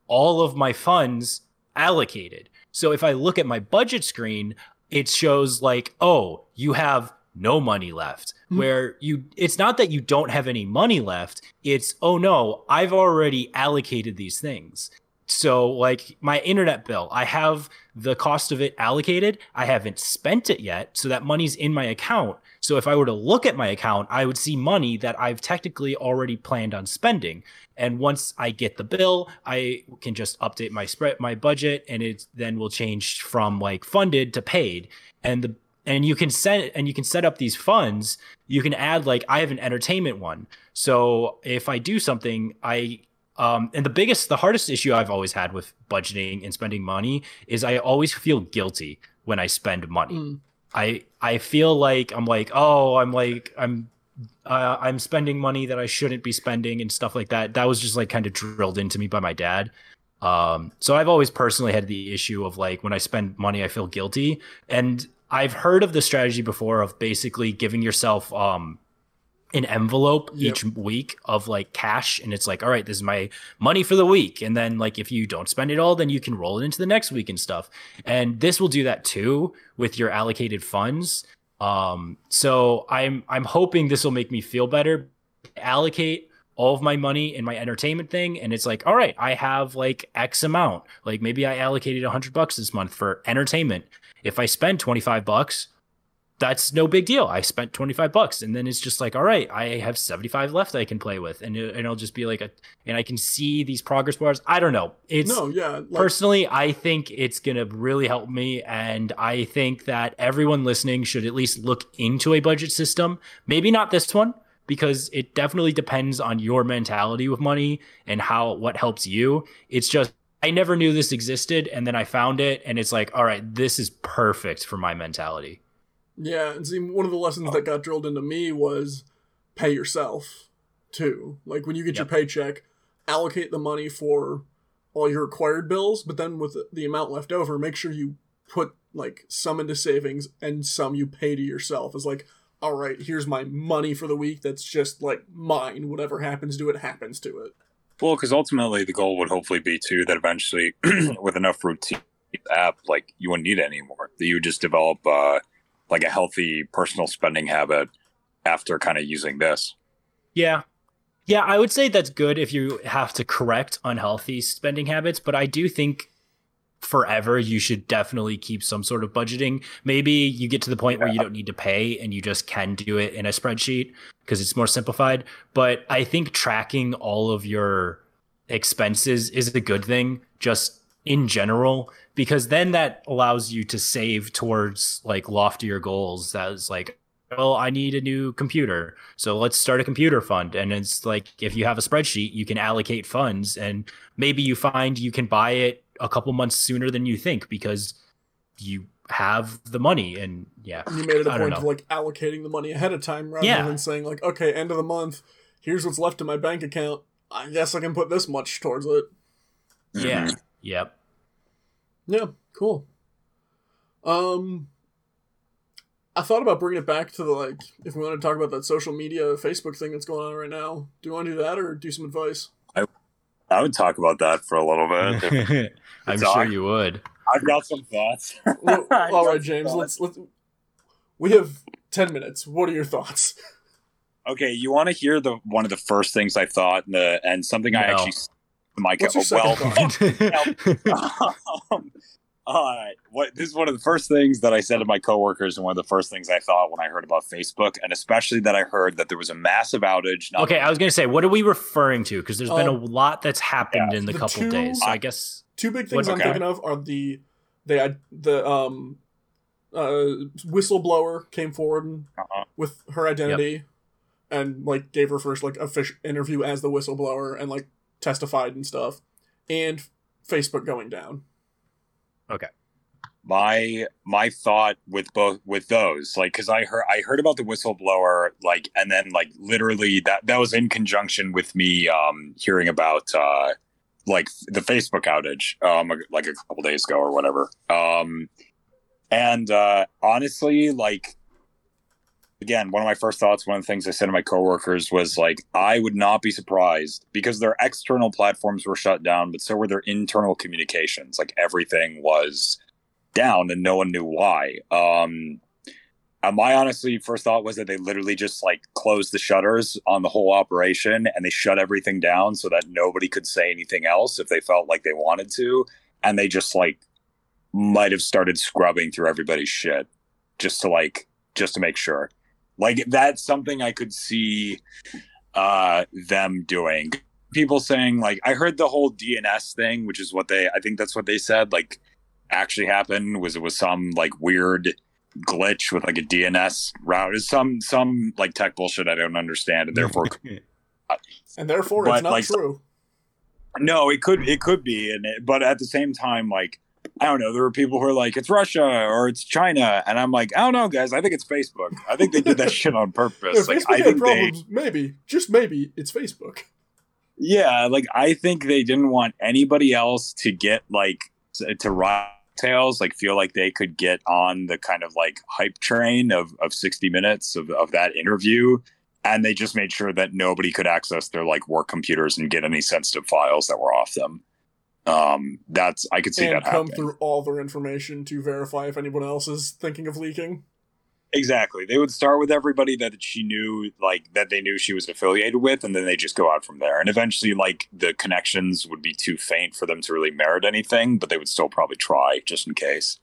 all of my funds allocated. So if I look at my budget screen, it shows like, oh, you have no money left. Mm-hmm. Where you, it's not that you don't have any money left. It's, oh no, I've already allocated these things. So like my internet bill, I have the cost of it allocated. I haven't spent it yet. So that money's in my account. So if I were to look at my account, I would see money that I've technically already planned on spending. And once I get the bill, I can just update my spread, my budget, and it then will change from like funded to paid. And the and you can set and you can set up these funds. You can add like I have an entertainment one. So if I do something, I um, and the biggest, the hardest issue I've always had with budgeting and spending money is I always feel guilty when I spend money. Mm. I I feel like I'm like, oh, I'm like, I'm uh, I'm spending money that I shouldn't be spending and stuff like that. That was just like kind of drilled into me by my dad. Um, so I've always personally had the issue of like when I spend money, I feel guilty. And I've heard of the strategy before of basically giving yourself um, an envelope yep. each week of like cash. And it's like, all right, this is my money for the week. And then like if you don't spend it all, then you can roll it into the next week and stuff. And this will do that too with your allocated funds. Um, so I'm I'm hoping this will make me feel better. Allocate all of my money in my entertainment thing. And it's like, all right, I have like X amount. Like maybe I allocated a hundred bucks this month for entertainment. If I spend twenty-five bucks, that's no big deal. I spent twenty-five bucks, and then it's just like, all right, I have seventy-five left I can play with. And, it, and it'll just be like, a, and I can see these progress bars. I don't know. It's no, yeah, like, personally, I think it's going to really help me. And I think that everyone listening should at least look into a budget system. Maybe not this one, because it definitely depends on your mentality with money and how, what helps you. It's just, I never knew this existed. And then I found it and it's like, all right, this is perfect for my mentality. Yeah, and see, one of the lessons that got drilled into me was pay yourself, too. Like, when you get yep. your paycheck, allocate the money for all your required bills, but then with the amount left over, make sure you put, like, some into savings and some you pay to yourself. It's like, all right, here's my money for the week that's just, like, mine. Whatever happens to it, happens to it. Well, because ultimately the goal would hopefully be, too, that eventually, with enough routine app, like, you wouldn't need it anymore. That you would just develop... uh like a healthy personal spending habit after kind of using this. Yeah. Yeah. I would say that's good if you have to correct unhealthy spending habits, but I do think forever you should definitely keep some sort of budgeting. Maybe you get to the point yeah. where you don't need to pay and you just can do it in a spreadsheet because it's more simplified. But I think tracking all of your expenses is a good thing just in general, because then that allows you to save towards like loftier goals. That is like, well, I need a new computer. So let's start a computer fund. And it's like, if you have a spreadsheet, you can allocate funds and maybe you find you can buy it a couple months sooner than you think because you have the money. And yeah, you made it a point of like allocating the money ahead of time rather yeah. than saying like, okay, end of the month, here's what's left in my bank account. I guess I can put this much towards it. Yeah. Yep. Yeah, cool. Um, I thought about bringing it back to the, like, if we want to talk about that social media Facebook thing that's going on right now. Do you want to do that or do some advice? I I would talk about that for a little bit. I'm sure you would. I've got some thoughts. Well, all right, James. Let's let's. We have ten minutes. What are your thoughts? Okay, you want to hear the one of the first things I thought, and, the, and something no. I actually. Mike, oh, well, um, uh, what this is one of the first things that I said to my coworkers, and one of the first things I thought when I heard about Facebook, and especially that I heard that there was a massive outage. Not okay, I was going to say, what are we referring to? Because there's um, been a lot that's happened yeah, in the, the couple two, days. So I guess two big things what, I'm okay. thinking of are the the the um uh, whistleblower came forward and, uh-huh. with her identity yep. and like gave her first like official interview as the whistleblower and like. Testified and stuff, and Facebook going down. Okay, my my thought with both with those, like, because I heard I heard about the whistleblower, like, and then like literally that that was in conjunction with me um hearing about uh like the Facebook outage um like a couple days ago or whatever um and uh honestly like. Again, one of my first thoughts, one of the things I said to my coworkers was like, I would not be surprised because their external platforms were shut down, but so were their internal communications. Like everything was down and no one knew why. Um, and my honestly first thought was that they literally just like closed the shutters on the whole operation and they shut everything down so that nobody could say anything else if they felt like they wanted to. And they just like might have started scrubbing through everybody's shit just to like just to make sure. Like, that's something I could see uh, them doing. People saying, like, I heard the whole D N S thing, which is what they, I think that's what they said, like, actually happened, was it was some, like, weird glitch with, like, a D N S route. It's some, some like, tech bullshit I don't understand, and therefore... and therefore, but, it's not like, true. No, it could, it could be, and it, but at the same time, like, I don't know. There were people who are like, it's Russia or it's China. And I'm like, I don't know, guys. I think it's Facebook. I think they did that shit on purpose. Like, I think problems, they... Maybe, just maybe, it's Facebook. Yeah, like, I think they didn't want anybody else to get, like, to ride tails, like, feel like they could get on the kind of, like, hype train of, of sixty minutes of, of that interview. And they just made sure that nobody could access their, like, work computers and get any sensitive files that were off them. Um, that's, I could see and that happen. And come through all their information to verify if anyone else is thinking of leaking. Exactly. They would start with everybody that she knew, like, that they knew she was affiliated with, and then they just go out from there. And eventually, like, the connections would be too faint for them to really merit anything, but they would still probably try, just in case.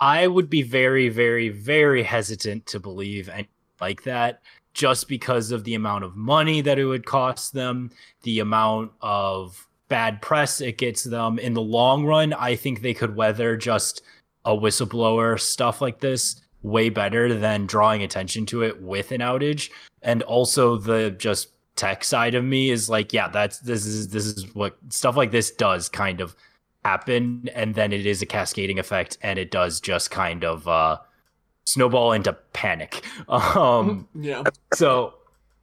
I would be very, very, very hesitant to believe anything like that, just because of the amount of money that it would cost them, the amount of... bad press it gets them in the long run. I think they could weather just a whistleblower stuff like this way better than drawing attention to it with an outage. And also the just tech side of me is like, yeah, that's this is this is what stuff like this does kind of happen, and then it is a cascading effect, and it does just kind of uh snowball into panic. Um yeah. So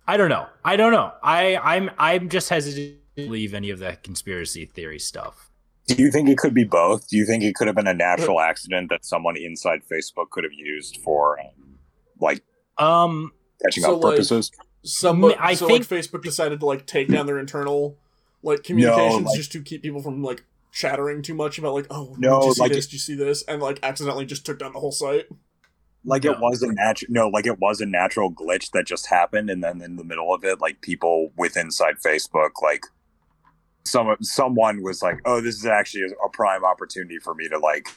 I don't know. I don't know. I I'm I'm just hesitant believe any of that conspiracy theory stuff. Do you think it could be both? Do you think it could have been a natural accident that someone inside Facebook could have used for um, like um catching so up like, purposes? Somebody, I so think like Facebook decided to like take down their internal like communications no, like, just to keep people from like chattering too much about like oh no did you see like this it, did you see this and like accidentally just took down the whole site. Like no. it was a natural, no, like it was a natural glitch that just happened, and then in the middle of it, like people with inside Facebook, like. Some someone was like, "Oh, this is actually a prime opportunity for me to like,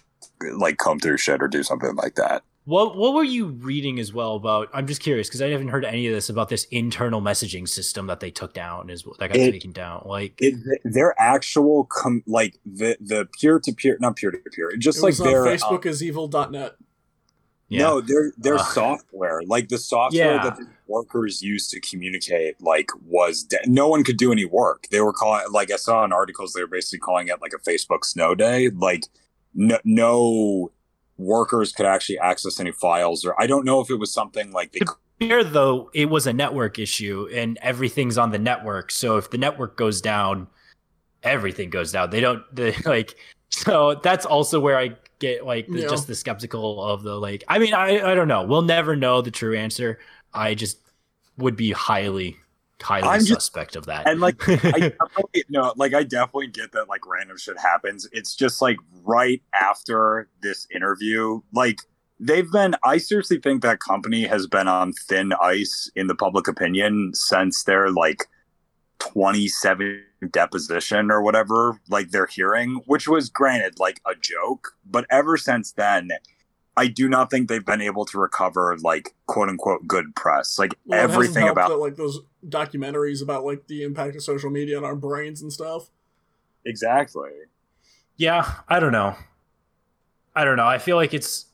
like comb through shit or do something like that." What What were you reading as well about? I'm just curious because I haven't heard any of this about this internal messaging system that they took down is that got it, taken down. Like it, their actual com, like the the peer to peer, not peer to peer, just it was like on their Facebook um, is evil dot net. Yeah. No, their their uh, software, like the software yeah. that the workers used to communicate, like was de- no one could do any work. They were calling, like I saw in articles, they were basically calling it like a Facebook snow day. Like no, no workers could actually access any files, or I don't know if it was something like they. Here though, it was a network issue, and everything's on the network. So if the network goes down, everything goes down. They don't they, like. So that's also where I get like the, yeah. just the skeptical of the like, I mean, I, I don't know. We'll never know the true answer. I just would be highly, highly I'm suspect just, of that. And like, I definitely, no, like I definitely get that like random shit happens. It's just like right after this interview. Like, they've been, I seriously think that company has been on thin ice in the public opinion since their like twenty-seventh deposition or whatever, like their hearing, which was granted like a joke. But ever since then, I do not think they've been able to recover like quote unquote good press. Like well, everything about that, like those documentaries about like the impact of social media on our brains and stuff. Exactly. Yeah. I don't know. I don't know. I feel like it's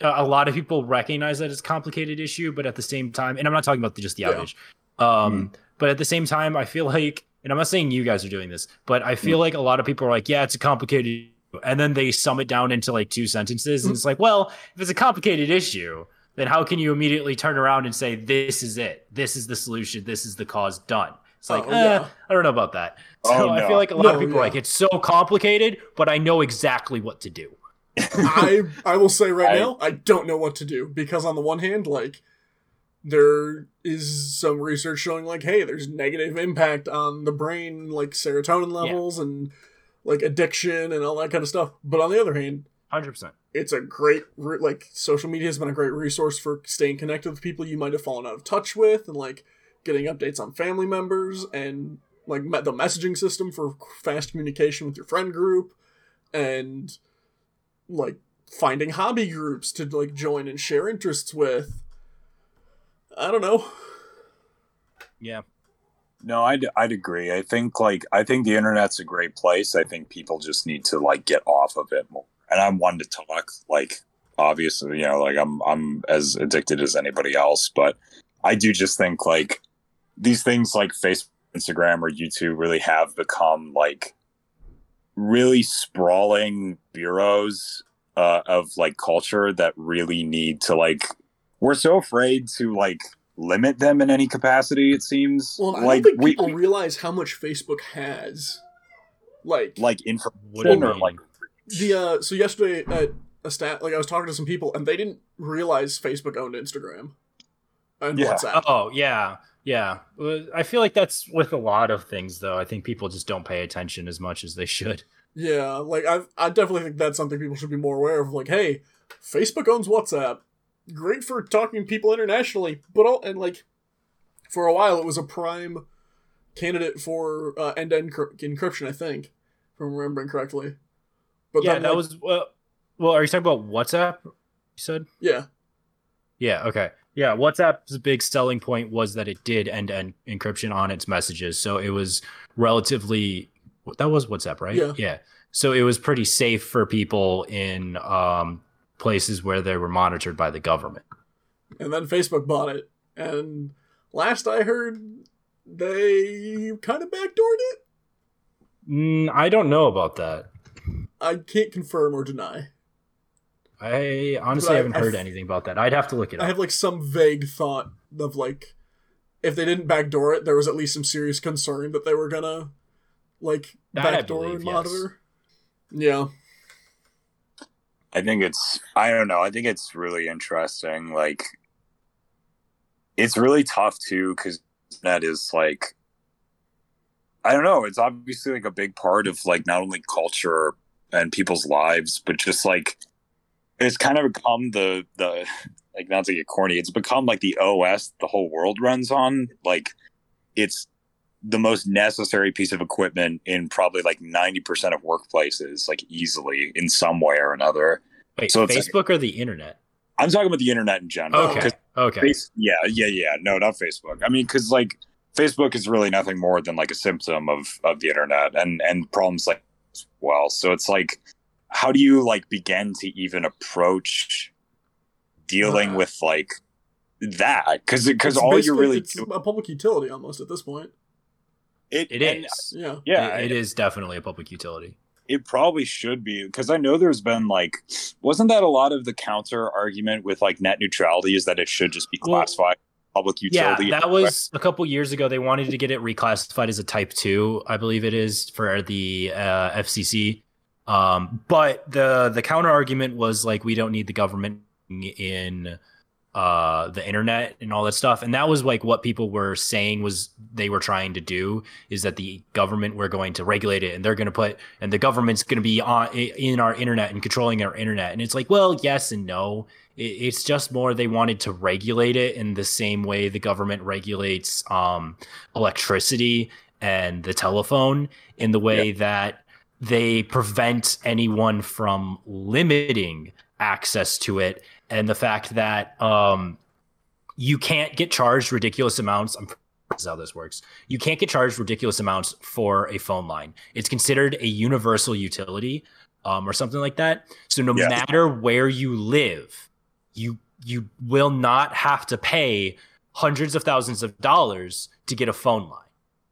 uh, a lot of people recognize that it's a complicated issue, but at the same time, and I'm not talking about the, just the yeah. outage. Um, mm-hmm. But at the same time, I feel like, and I'm not saying you guys are doing this, but I feel mm-hmm. like a lot of people are like, yeah, it's a complicated issue. And then they sum it down into like two sentences. And it's like, well, if it's a complicated issue, then how can you immediately turn around and say, this is it. This is the solution. This is the cause done. It's like, oh, eh, yeah. I don't know about that. So oh, no. I feel like a lot no, of people no. are like, it's so complicated, but I know exactly what to do. I I will say right I, now, I don't know what to do. Because on the one hand, like, there is some research showing like, hey, there's negative impact on the brain, like serotonin levels yeah. and like addiction and all that kind of stuff. But on the other hand, one hundred percent it's a great, re- like social media has been a great resource for staying connected with people you might have fallen out of touch with and like getting updates on family members and like me- the messaging system for fast communication with your friend group and like finding hobby groups to like join and share interests with. I don't know. Yeah. No, I'd, I'd agree. I think like I think the internet's a great place. I think people just need to like get off of it more. And I'm one to talk. Like obviously, you know, like I'm I'm as addicted as anybody else. But I do just think like these things like Facebook, Instagram, or YouTube really have become like really sprawling bureaus uh, of like culture that really need to like. We're so afraid to like. Limit them in any capacity, it seems. Well, I like, don't think we, people we, realize how much Facebook has, like, like information or like the. Uh, so yesterday, uh, a stat like I was talking to some people, and they didn't realize Facebook owned Instagram and yeah. WhatsApp. Oh yeah, yeah. I feel like that's with a lot of things, though. I think people just don't pay attention as much as they should. Yeah, like I, I definitely think that's something people should be more aware of. Like, hey, Facebook owns WhatsApp. Great for talking to people internationally, but all, and like for a while it was a prime candidate for uh, end-to-end encry- encryption, I think, if I'm remembering correctly. But yeah, then, that like, was well, well. Are you talking about WhatsApp? You said yeah, yeah, okay, yeah. WhatsApp's big selling point was that it did end-to-end encryption on its messages, so it was relatively that was WhatsApp, right? Yeah, yeah. So it was pretty safe for people in. Um, places where they were monitored by the government. And then Facebook bought it. And last I heard, they kind of backdoored it? Mm, I don't know about that. I can't confirm or deny. I honestly I, haven't I, heard I, anything about that. I'd have to look it up. I have like some vague thought of like, if they didn't backdoor it, there was at least some serious concern that they were gonna like backdoor and monitor. Yes. Yeah. I think it's, I don't know. I think it's really interesting. Like, it's really tough too, because that is like, I don't know. It's obviously like a big part of like not only culture and people's lives, but just like it's kind of become the the like not to get corny. It's become like the O S the whole world runs on. Like, it's the most necessary piece of equipment in probably like ninety percent of workplaces, like easily in some way or another. Wait, so Facebook like, or the internet? I'm talking about the internet in general. Okay. Okay. Face, yeah. Yeah. Yeah. No, not Facebook. I mean, cause like Facebook is really nothing more than like a symptom of, of the internet and, and problems like as well. So it's like, how do you like begin to even approach dealing uh, with like that? Cause, cause all you're really, it's a public utility almost at this point. It, it is. And, yeah, yeah, it, it is definitely a public utility. It probably should be, because I know there's been like, wasn't that a lot of the counter argument with like net neutrality is that it should just be classified well, public utility? Yeah, that was a couple years ago. They wanted to get it reclassified as a type two, I believe it is, for the uh, F C C. Um, but the the counter argument was like, we don't need the government in uh, the internet and all that stuff. And that was like what people were saying was they were trying to do, is that the government were going to regulate it, and they're going to put, and the government's going to be on in our internet and controlling our internet. And it's like, well, yes and no. It's just more they wanted to regulate it in the same way the government regulates um, electricity and the telephone, in the way yeah. that they prevent anyone from limiting access to it. And the fact that um, you can't get charged ridiculous amounts. I'm This is how this works. You can't get charged ridiculous amounts for a phone line. It's considered a universal utility um, or something like that. So no yeah. matter where you live, you you will not have to pay hundreds of thousands of dollars to get a phone line,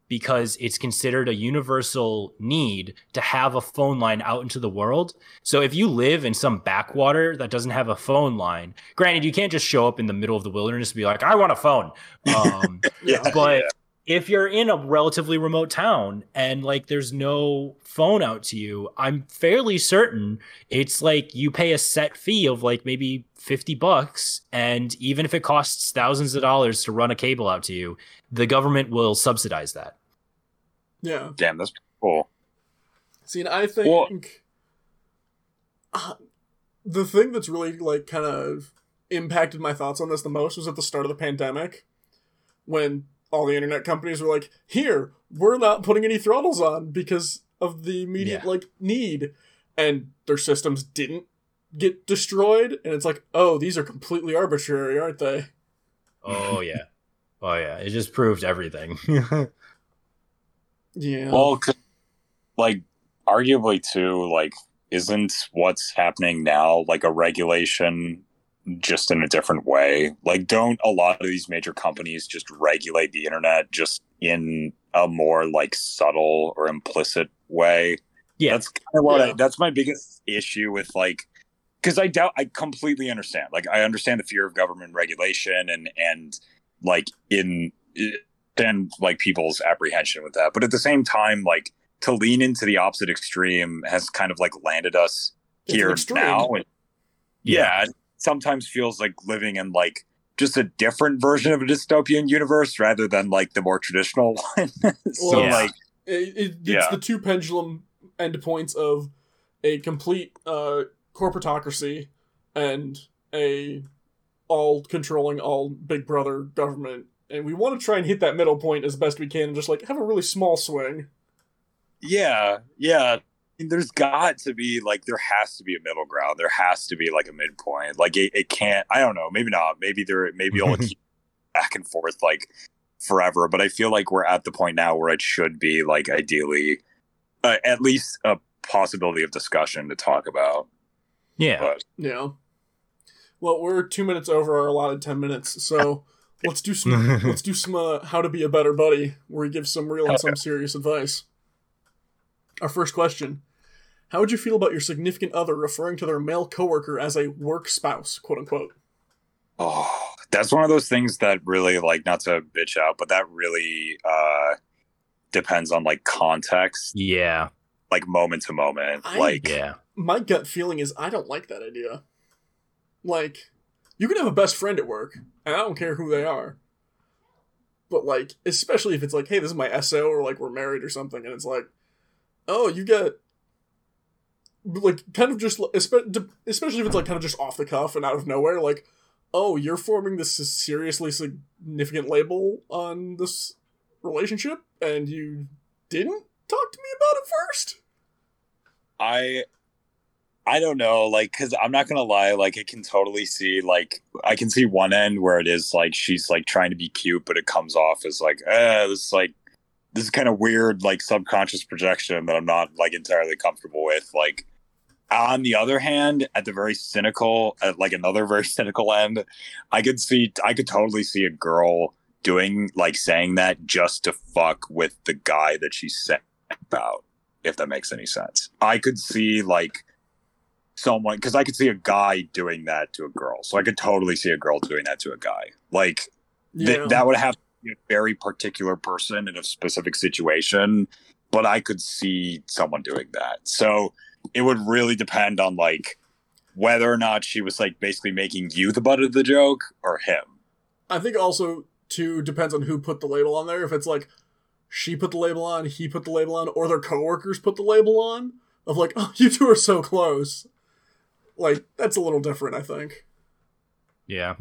because it's considered a universal need to have a phone line out into the world. So if you live in some backwater that doesn't have a phone line, granted, you can't just show up in the middle of the wilderness and be like, I want a phone. Um, yeah, but yeah. if you're in a relatively remote town and like there's no phone out to you, I'm fairly certain it's like you pay a set fee of like maybe fifty bucks, and even if it costs thousands of dollars to run a cable out to you, the government will subsidize that. Yeah. Damn, that's cool. See, and I think well, uh, the thing that's really like kind of impacted my thoughts on this the most was at the start of the pandemic, when all the internet companies were like, here, we're not putting any throttles on because of the immediate yeah. like need, and their systems didn't get destroyed, and it's like, oh, these are completely arbitrary, aren't they? Oh yeah. Oh yeah, it just proved everything. Yeah. Well, like, arguably too, like, isn't what's happening now like a regulation just in a different way? Like, don't a lot of these major companies just regulate the internet just in a more like subtle or implicit way? Yeah, that's kind of what yeah. I, that's my biggest issue with, like, because I doubt I completely understand. Like, I understand the fear of government regulation and and like in and like people's apprehension with that, but at the same time, like, to lean into the opposite extreme has kind of like landed us here now. And, yeah. yeah. sometimes feels like living in like just a different version of a dystopian universe rather than like the more traditional one. so yeah. like it, it, it's yeah. the two pendulum endpoints of a complete uh, corporatocracy and a all controlling, all big brother government. And we want to try and hit that middle point as best we can and just like have a really small swing. Yeah. Yeah. There's got to be, like, there has to be a middle ground. There has to be, like, a midpoint. Like, it, it can't, I don't know, maybe not. Maybe there, maybe it'll keep back and forth, like, forever. But I feel like we're at the point now where it should be, like, ideally, uh, at least a possibility of discussion to talk about. Yeah. But. Yeah. Well, we're two minutes over our allotted ten minutes, so let's do some, let's do some uh, How to Be a Better Buddy, where he gives some real and okay. some serious advice. Our first question: how would you feel about your significant other referring to their male coworker as a work spouse, quote unquote? Oh, that's one of those things that really, like, not to bitch out, but that really uh, depends on like context. Yeah. Like moment to moment. I, like, yeah. My gut feeling is I don't like that idea. Like, you can have a best friend at work, and I don't care who they are. But like, especially if it's like, hey, this is my S O, or like we're married or something, and it's like, oh, you get, like, kind of just, especially if it's, like, kind of just off the cuff and out of nowhere, like, oh, you're forming this seriously significant label on this relationship, and you didn't talk to me about it first? I, I don't know, like, because I'm not going to lie, like, I can totally see, like, I can see one end where it is, like, she's, like, trying to be cute, but it comes off as, like, eh, this, like, this is kind of weird, like, subconscious projection that I'm not, like, entirely comfortable with. Like, on the other hand, at the very cynical, at, like, another very cynical end, I could see, I could totally see a girl doing, like, saying that just to fuck with the guy that she's saying about, if that makes any sense. I could see, like, someone, because I could see a guy doing that to a girl. So I could totally see a girl doing that to a guy. Like, th- yeah. that would have a very particular person in a specific situation, but I could see someone doing that. So it would really depend on, like, whether or not she was like basically making you the butt of the joke or him. I think also too depends on who put the label on there. If it's like she put the label on, he put the label on, or their coworkers put the label on of like, oh, you two are so close. Like, that's a little different, I think. Yeah.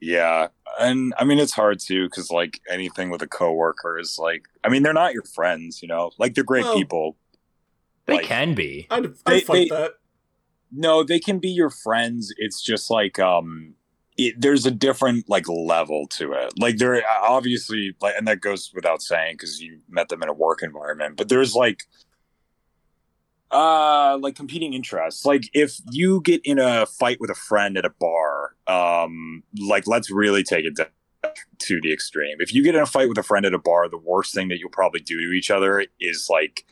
Yeah. And I mean, it's hard too, because like anything with a coworker is like, I mean, they're not your friends, you know, like they're great well, people. They like, can be. I'd, I'd they, fight they, that. No, they can be your friends. It's just like, um, it, there's a different like level to it. Like they're obviously like, and that goes without saying, because you met them in a work environment, but there's like, Uh, like competing interests. Like if you get in a fight with a friend at a bar, um, like let's really take it to the extreme. If you get in a fight with a friend at a bar, the worst thing that you'll probably do to each other is like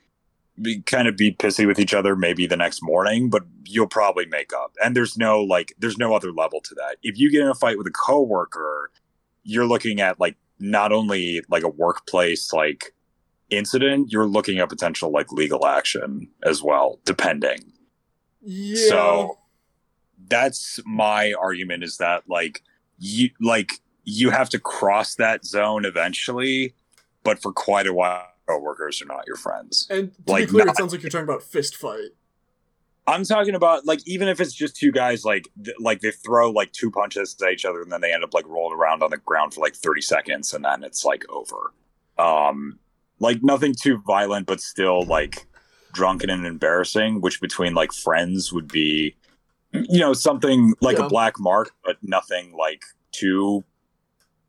be, kind of be pissy with each other maybe the next morning, but you'll probably make up. And there's no like, there's no other level to that. If you get in a fight with a coworker, you're looking at like not only like a workplace like incident, you're looking at potential like legal action as well, depending. Yeah. So that's my argument, is that like you like you have to cross that zone eventually, but for quite a while coworkers are not your friends. And to like, be clear, not, it sounds like you're talking about fist fight. I'm talking about like even if it's just two guys like th- like they throw like two punches at each other and then they end up like rolled around on the ground for like thirty seconds and then it's like over. Um Like, nothing too violent, but still, like, drunken and embarrassing, which between, like, friends would be, you know, something like yeah. a black mark, but nothing, like, too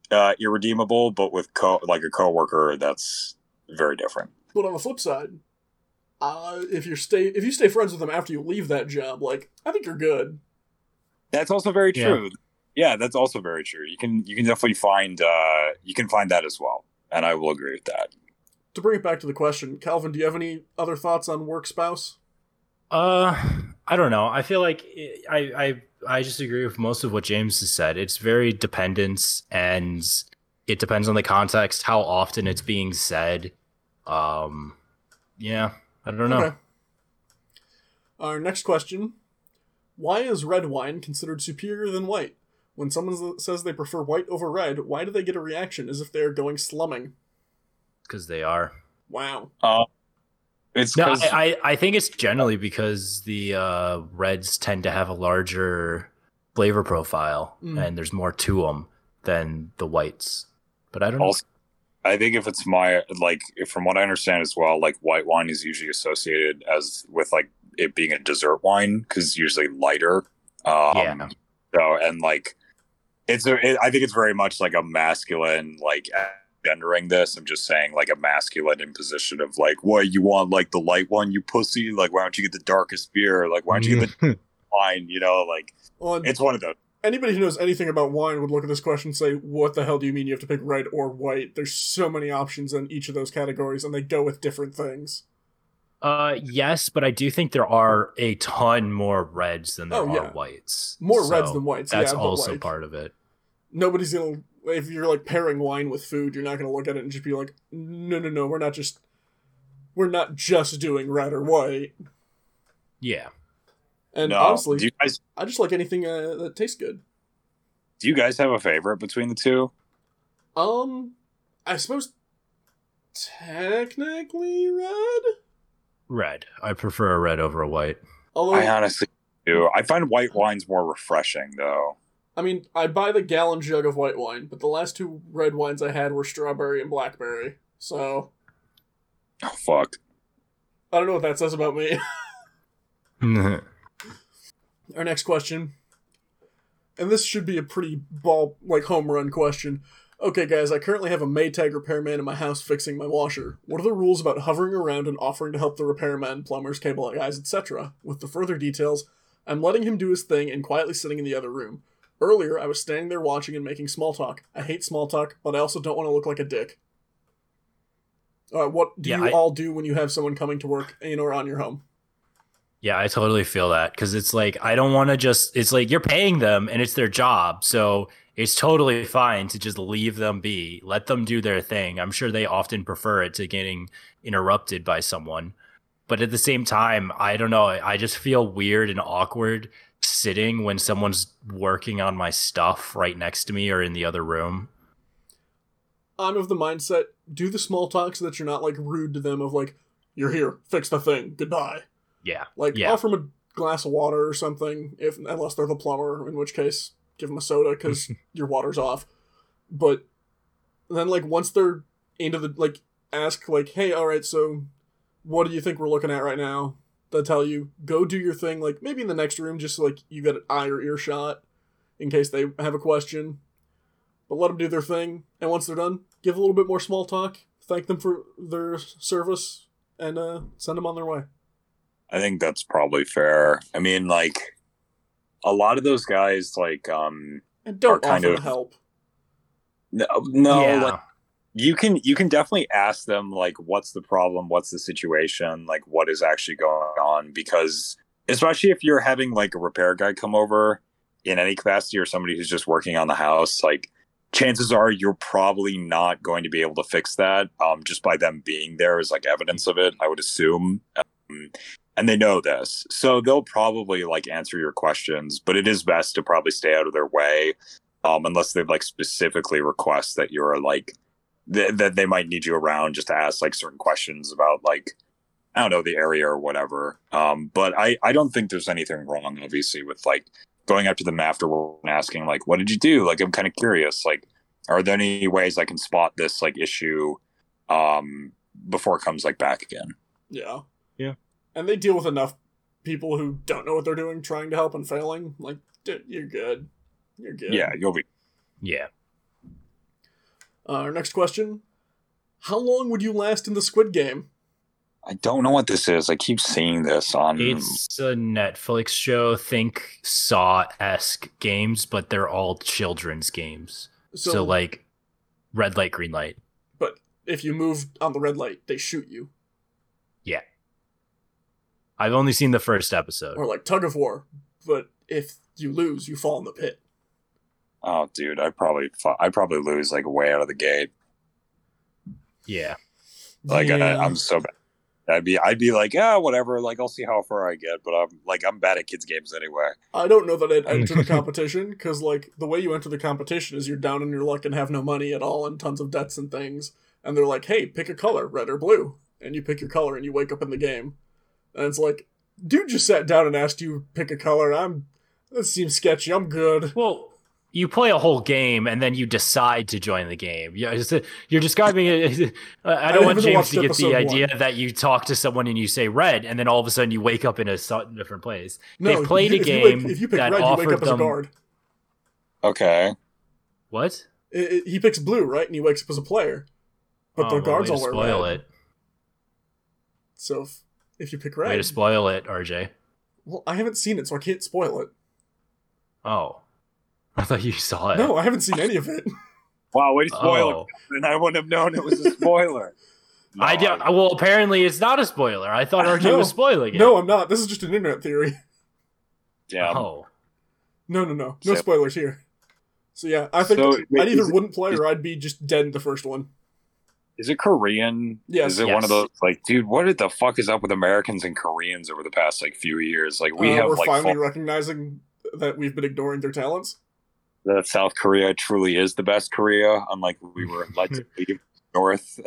uh, irredeemable. But with, co- like, a coworker, that's very different. But on the flip side, uh, if you stay if you stay friends with them after you leave that job, like, I think you're good. That's also very true. Yeah, yeah that's also very true. You can, you can definitely find, uh, you can find that as well. And I will agree with that. To bring it back to the question, Calvin, do you have any other thoughts on work spouse? Uh, I don't know. I feel like it, I, I I just agree with most of what James has said. It's very dependent, and it depends on the context, how often it's being said. Um, yeah, I don't know. Okay. Our next question. Why is red wine considered superior than white? When someone says they prefer white over red, why do they get a reaction as if they are going slumming? Because they are. Wow. Uh, it's no, I, I, I think it's generally because the uh, reds tend to have a larger flavor profile, mm. and there's more to them than the whites. But I don't also, know. I think if it's my, like, if from what I understand as well, like, white wine is usually associated as with, like, it being a dessert wine, because it's usually lighter. Um, yeah. So, and, like, it's a, it, I think it's very much, like, a masculine, like... gendering this, I'm just saying like a masculine imposition of like, what you want, like the light one, you pussy, like why don't you get the darkest beer, like why don't you get the wine, you know, like well, it's one of those. Anybody who knows anything about wine would look at this question and say, what the hell do you mean you have to pick red or white? There's so many options in each of those categories and they go with different things. Uh, yes, but I do think there are a ton more reds than there oh, yeah. are whites. More so reds than whites. That's yeah, also like, part of it. Nobody's gonna. If you're, like, pairing wine with food, you're not going to look at it and just be like, no, no, no, we're not just, we're not just doing red or white. Yeah. And no, honestly, do you guys, I just like anything uh, that tastes good. Do you guys have a favorite between the two? Um, I suppose technically red? Red. I prefer a red over a white. Although, I honestly do. I find white wines more refreshing, though. I mean, I buy the gallon jug of white wine, but the last two red wines I had were strawberry and blackberry, so... Oh, fuck. I don't know what that says about me. Our next question. And this should be a pretty ball, like, home run question. Okay, guys, I currently have a Maytag repairman in my house fixing my washer. What are the rules about hovering around and offering to help the repairman, plumbers, cable guys, et cetera? With the further details, I'm letting him do his thing and quietly sitting in the other room. Earlier, I was standing there watching and making small talk. I hate small talk, but I also don't want to look like a dick. Uh, what do yeah, you I, all do when you have someone coming to work in or on your home? Yeah, I totally feel that, because it's like, I don't want to just... It's like, you're paying them, and it's their job, so it's totally fine to just leave them be. Let them do their thing. I'm sure they often prefer it to getting interrupted by someone. But at the same time, I don't know. I just feel weird and awkward sitting when someone's working on my stuff right next to me or in the other room. I'm of the mindset, do the small talk so that you're not, like, rude to them of, like, you're here, fix the thing, goodbye. Yeah. Like, yeah. offer them a glass of water or something, if unless they're the plumber, in which case, give them a soda because your water's off. But then, like, once they're into the, like, ask, like, hey, all right, so what do you think we're looking at right now? They'll tell you, go do your thing, like, maybe in the next room, just so, like, you get an eye or earshot in case they have a question. But let them do their thing, and once they're done, give a little bit more small talk, thank them for their service, and uh, send them on their way. I think that's probably fair. I mean, like, a lot of those guys, like, um, and don't offer of, help. No, no yeah. like, you can you can definitely ask them, like, what's the problem, what's the situation, like, what is actually going on, because especially if you're having, like, a repair guy come over in any capacity or somebody who's just working on the house, like, chances are you're probably not going to be able to fix that um, just by them being there as, like, evidence of it, I would assume. Um, and they know this. So they'll probably, like, answer your questions, but it is best to probably stay out of their way um, unless they've, like, specifically request that you're, like, th- that they might need you around just to ask, like, certain questions about, like, I don't know, the area or whatever. Um, but I, I don't think there's anything wrong, obviously, with, like, going up to them afterward and asking, like, what did you do? Like, I'm kind of curious, like, are there any ways I can spot this, like, issue um, before it comes, like, back again? Yeah. Yeah. And they deal with enough people who don't know what they're doing, trying to help and failing. Like, dude, you're good. You're good. Yeah, you'll be. Yeah. Uh, our next question. How long would you last in the Squid Game? I don't know what this is. I keep seeing this on... It's a Netflix show, think Saw-esque games, but they're all children's games. So, so, like, red light, green light. But if you move on the red light, they shoot you. Yeah. I've only seen the first episode. Or, like, tug of war, but if you lose, you fall in the pit. Oh, dude, I probably I probably lose, like, way out of the gate. Yeah. Like, yeah. I, I'm so bad. I'd be, I'd be like, yeah, whatever. Like, I'll see how far I get. But I'm like, I'm bad at kids' games anyway. I don't know that I'd enter the competition because, like, the way you enter the competition is you're down in your luck and have no money at all and tons of debts and things. And they're like, hey, pick a color, red or blue. And you pick your color and you wake up in the game. And it's like, dude just sat down and asked you pick a color. I'm, that seems sketchy. I'm good. Well, you play a whole game and then you decide to join the game. You're, just, you're describing it. I don't I want James to get the idea one. That you talk to someone and you say red, and then all of a sudden you wake up in a different place. No, they played you, a game if you, if you pick that red, offered you wake up them. As a guard. Okay. What? It, it, he picks blue, right, and he wakes up as a player, but oh, the guards all wear red. Spoil it. So if, if you pick red, way to spoil it, R J. Well, I haven't seen it, so I can't spoil it. Oh. I thought you saw it. No, I haven't seen any of it. Wow, wait, spoiler. Oh. And I wouldn't have known it was a spoiler. No, I don't. Well, apparently it's not a spoiler. I thought R J no, was spoiling it. No, I'm not. This is just an internet theory. Yeah. Oh. No, no, no. No spoilers here. So, yeah, I think so, wait, I either wouldn't it, play is, or I'd be just dead in the first one. Is it Korean? Yes. Is it yes. one of those, like, dude, what the fuck is up with Americans and Koreans over the past, like, few years? Like, we uh, have, we're like, finally fun- recognizing that we've been ignoring their talents. That South Korea truly is the best Korea, unlike we were led to believe. North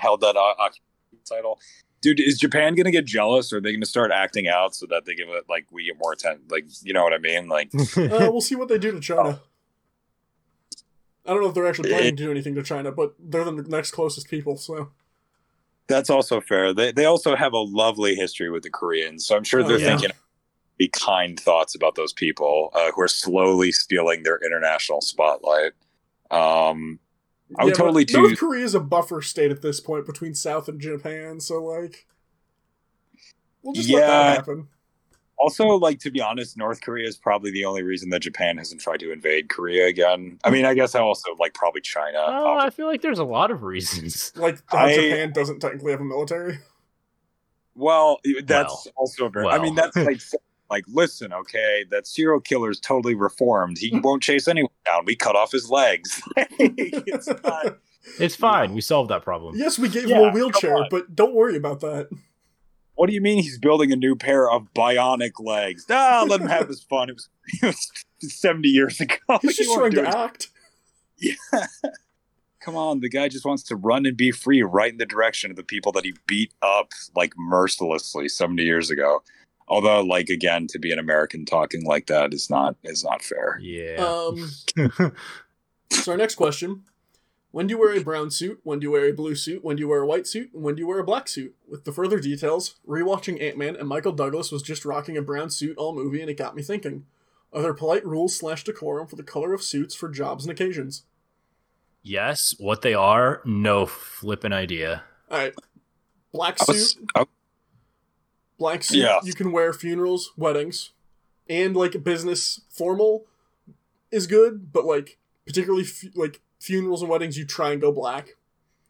held that uh, title. Dude, is Japan going to get jealous, or are they going to start acting out so that they give it, like, we get more attention? Like, you know what I mean? Like, uh, we'll see what they do to China. I don't know if they're actually planning it, to do anything to China, but they're the next closest people, so. That's also fair. They they also have a lovely history with the Koreans, so I'm sure they're oh, yeah. thinking be kind thoughts about those people uh, who are slowly stealing their international spotlight. Um, I yeah, would totally do. North Korea is a buffer state at this point between South and Japan, so, like, we'll just yeah. let that happen. Also, like, to be honest, North Korea is probably the only reason that Japan hasn't tried to invade Korea again. I mean, I guess I also, like, probably China. Oh, I feel like there's a lot of reasons. Like, I, Japan doesn't technically have a military. Well, that's well, also very. Well. I mean, that's like. Like, listen, okay, that serial killer's totally reformed. He won't chase anyone down. We cut off his legs. It's, not, it's fine. We solved that problem. Yes, we gave yeah, him a wheelchair, but don't worry about that. What do you mean he's building a new pair of bionic legs? Ah, let him have his fun. It was, it was seventy years ago. He's just trying to act. Yeah. Come on, the guy just wants to run and be free right in the direction of the people that he beat up, like, mercilessly seventy years ago. Although, like, again, to be an American talking like that is not is not fair. Yeah. Um, so our next question. When do you wear a brown suit? When do you wear a blue suit? When do you wear a white suit? And when do you wear a black suit? With the further details, rewatching Ant-Man and Michael Douglas was just rocking a brown suit all movie, and it got me thinking. Are there polite rules slash decorum for the color of suits for jobs and occasions? Yes, what they are, no flippin' idea. All right. Black suit. I was, I... Black suit, yeah. You can wear funerals, weddings, and, like, business formal is good, but, like, particularly, fu- like, funerals and weddings, you try and go black.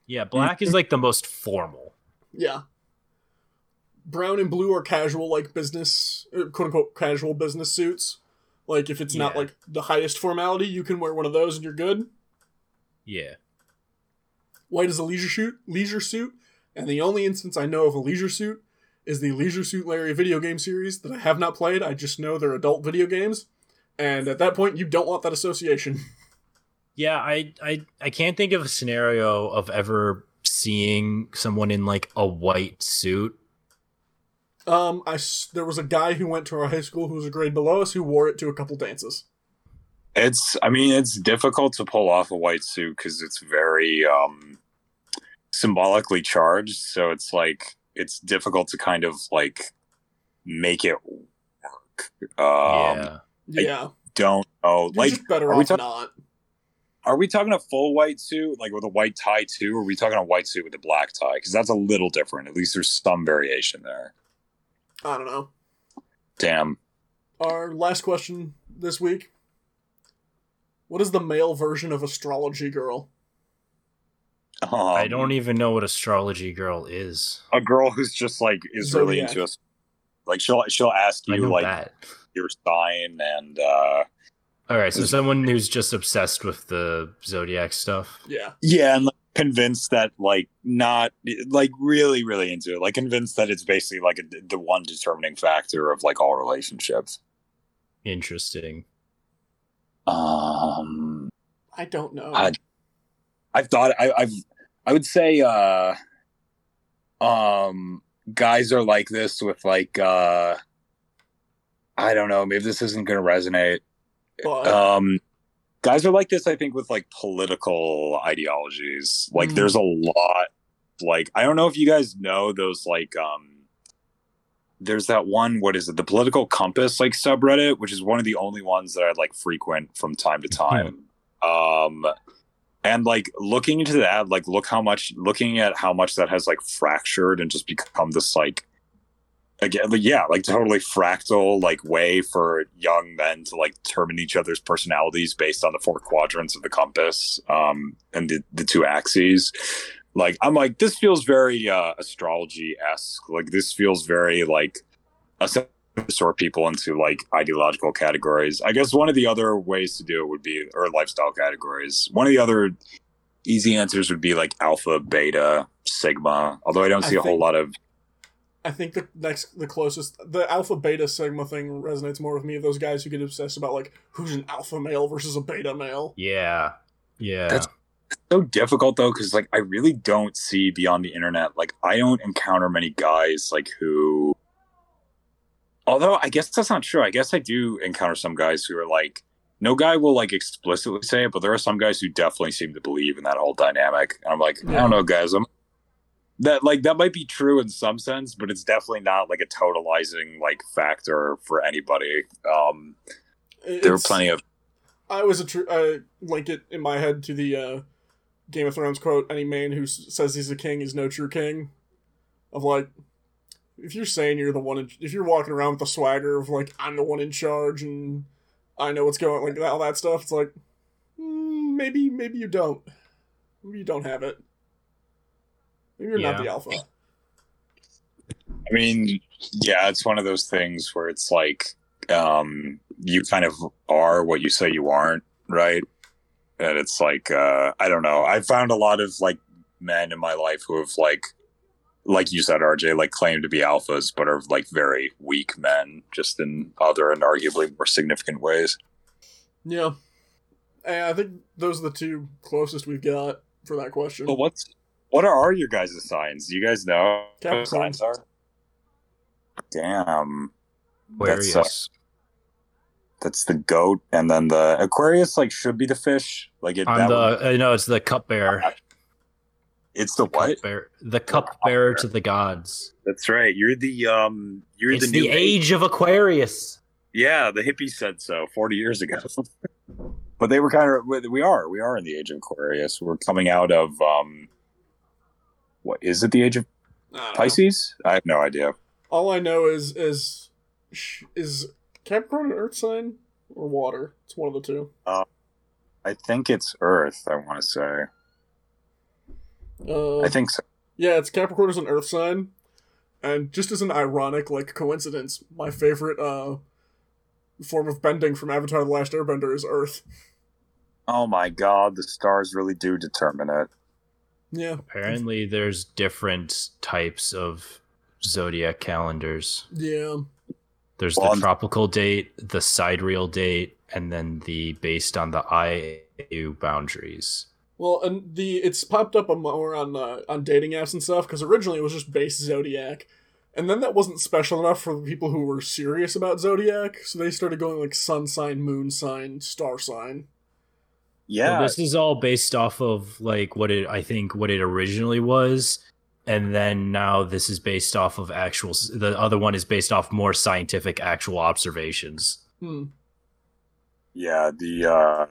Yeah, black is, like, the most formal. Yeah. Brown and blue are casual, like, business, quote-unquote, casual business suits. Like, if it's yeah. not, like, the highest formality, you can wear one of those and you're good. Yeah. White is a leisure suit, leisure suit, and the only instance I know of a leisure suit is the Leisure Suit Larry video game series that I have not played. I just know they're adult video games, and at that point, you don't want that association. Yeah, I, I, I can't think of a scenario of ever seeing someone in, like, a white suit. Um, I, there was a guy who went to our high school who was a grade below us who wore it to a couple dances. It's, I mean, it's difficult to pull off a white suit because it's very um, symbolically charged. So it's like, it's difficult to kind of like make it work. Um, yeah. I yeah. don't know. You're like, just better off talk- not. Are we talking a full white suit, like with a white tie too? Or are we talking a white suit with a black tie? Because that's a little different. At least there's some variation there. I don't know. Damn. Our last question this week. What is the male version of Astrology Girl? Um, I don't even know what Astrology Girl is. A girl who's just like is Zodiac. Really into us. Like she'll she'll ask you like that. Your sign and. Uh, All right, so someone who's just obsessed with the Zodiac stuff. Yeah, yeah, and like, convinced that like not like really really into it. Like convinced that it's basically like a, the one determining factor of like all relationships. Interesting. Um, I don't know. I, I've thought I, I've I would say uh, um, guys are like this with like uh, I don't know. Maybe this isn't going to resonate. But, um, guys are like this. I think with like political ideologies. Like mm-hmm. there's a lot. Like I don't know if you guys know those like um. There's that one, what is it, the Political Compass like subreddit, which is one of the only ones that I like frequent from time to time. Mm-hmm. Um, and like looking into that, like look how much, looking at how much that has like fractured and just become this like, again, like, yeah, like totally fractal like way for young men to like determine each other's personalities based on the four quadrants of the compass um, and the, the two axes. Like, I'm like, this feels very uh, astrology-esque. Like, this feels very, like, a sort people into, like, ideological categories. I guess one of the other ways to do it would be, or lifestyle categories. One of the other easy answers would be, like, alpha, beta, sigma. Although I don't see I a think, whole lot of... I think the next, the closest, the alpha, beta, sigma thing resonates more with me. Those guys who get obsessed about, like, who's an alpha male versus a beta male. Yeah. Yeah. That's... so difficult though because like I really don't see beyond the internet like I don't encounter many guys like who although I guess that's not true I guess I do encounter some guys who are like no guy will like explicitly say it but there are some guys who definitely seem to believe in that whole dynamic and I'm like yeah. I don't know guys I'm that like that might be true in some sense but it's definitely not like a totalizing like factor for anybody um it's... there were plenty of I was a tr- I link it in my head to the uh Game of Thrones quote, any man who says he's a king is no true king. Of like, if you're saying you're the one, in, if you're walking around with the swagger of like, I'm the one in charge and I know what's going on, like all that stuff, it's like, mm, maybe, maybe you don't. Maybe you don't have it. Maybe you're yeah. not the alpha. I mean, yeah, it's one of those things where it's like, um, you kind of are what you say you aren't, right? And it's like, uh, I don't know. I found a lot of like men in my life who have like like you said, R J, like claim to be alphas, but are like very weak men, just in other and arguably more significant ways. Yeah. I think those are the two closest we've got for that question. Well, what's, what are your guys' signs? Do you guys know Capricorn. What signs are? Damn. Aquarius. That's, uh, that's the goat. And then the Aquarius, like, should be the fish. Like it, that the, would... uh, no, it's the cupbearer. Oh, it's the, the what? Cupbearer. The cupbearer to the gods. That's right. You're the um. You're it's the, new the age of Aquarius. Yeah, the hippies said so forty years ago. But they were kind of we are we are in the age of Aquarius. We're coming out of um. What is it? The age of I Pisces? Know. I have no idea. All I know is is is Capricorn an Earth sign or water? It's one of the two. Uh, I think it's Earth. I want to say. Uh, I think so. Yeah, it's Capricorn is an Earth sign, and just as an ironic like coincidence, my favorite uh form of bending from Avatar: The Last Airbender is Earth. Oh my God, the stars really do determine it. Yeah. Apparently, there's different types of zodiac calendars. Yeah. There's well, the I'm... tropical date, the sidereal date, and then the based on the I A U boundaries. Well, and the it's popped up more on uh, on dating apps and stuff, because originally it was just base Zodiac. And then that wasn't special enough for the people who were serious about Zodiac, so they started going like sun sign, moon sign, star sign. Yeah. So this is all based off of like what it I think what it originally was, and then now this is based off of actual... The other one is based off more scientific actual observations. Hmm. Yeah, the... uh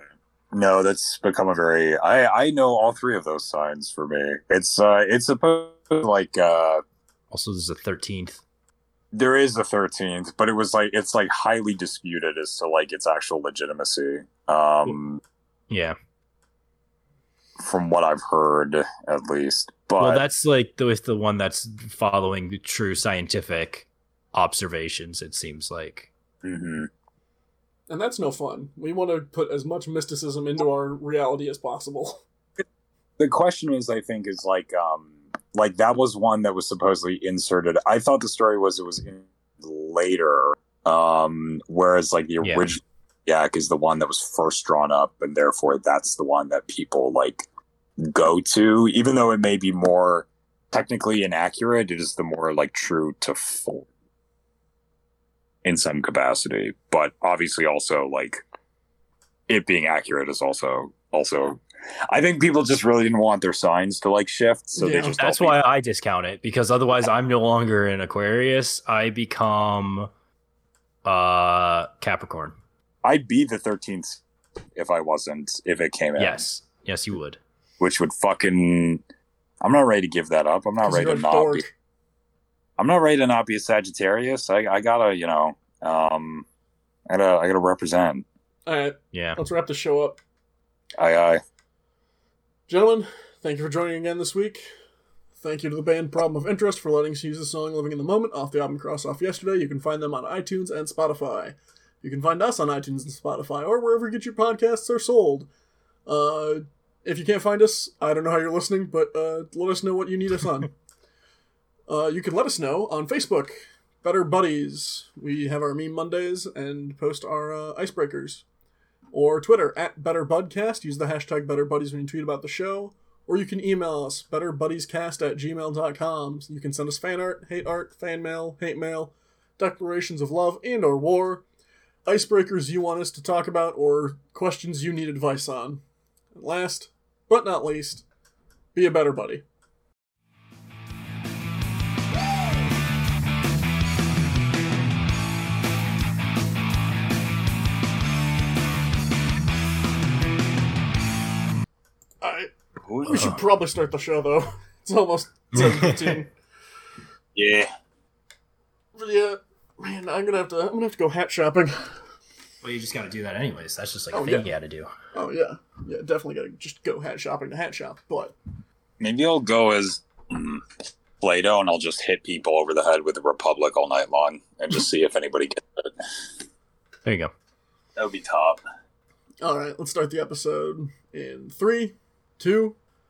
No, that's become a very... I, I know all three of those signs for me. It's uh, it's supposed to like... Uh, also, there's a thirteenth. There is a thirteenth, but it was like it's like highly disputed as to like its actual legitimacy. Um, yeah. From what I've heard, at least. But well, that's like the, with the one that's following the true scientific observations, it seems like. Mm-hmm. And that's no fun. We want to put as much mysticism into our reality as possible. The question is, I think, is like, um, like that was one that was supposedly inserted. I thought the story was it was in later, um, whereas like the yeah. original Zodiac is the one that was first drawn up, and therefore that's the one that people like go to, even though it may be more technically inaccurate. It is the more like true to form. In some capacity, but obviously also like it being accurate is also also I think people just really didn't want their signs to like shift, so yeah, they just that's why people. I discount it, because otherwise I'm no longer an Aquarius. I become uh Capricorn. I'd be the thirteenth if I wasn't, if it came out. Yes. Yes, you would. Which would fucking I'm not ready to give that up. I'm not ready to not be I'm not ready to not be a Sagittarius. I, I gotta, you know, um, I gotta, I gotta represent. All right, yeah. Let's wrap the show up. Aye, aye, gentlemen. Thank you for joining again this week. Thank you to the band Problem of Interest for letting us use the song "Living in the Moment" off the album Cross Off Yesterday. You can find them on iTunes and Spotify. You can find us on iTunes and Spotify or wherever you get your podcasts are sold. Uh, if you can't find us, I don't know how you're listening, but uh, let us know what you need us on. Uh, you can let us know on Facebook, Better Buddies. We have our meme Mondays and post our uh, icebreakers. Or Twitter, at BetterBudcast. Use the hashtag BetterBuddies when you tweet about the show. Or you can email us, betterbuddiescast at gmail dot com. You can send us fan art, hate art, fan mail, hate mail, declarations of love and or war, icebreakers you want us to talk about, or questions you need advice on. And last, but not least, be a better buddy. We should probably start the show, though. It's almost seven fifteen. Yeah. But yeah, man, I'm gonna have to. I'm gonna have to go hat shopping. Well, you just gotta do that anyways. That's just like a oh, thing yeah. you gotta do. Oh yeah, yeah, definitely gotta just go hat shopping to hat shop. But maybe I'll go as um, Plato, and I'll just hit people over the head with the Republic all night long, and just see if anybody gets it. There you go. That would be top. All right, let's start the episode in three, two.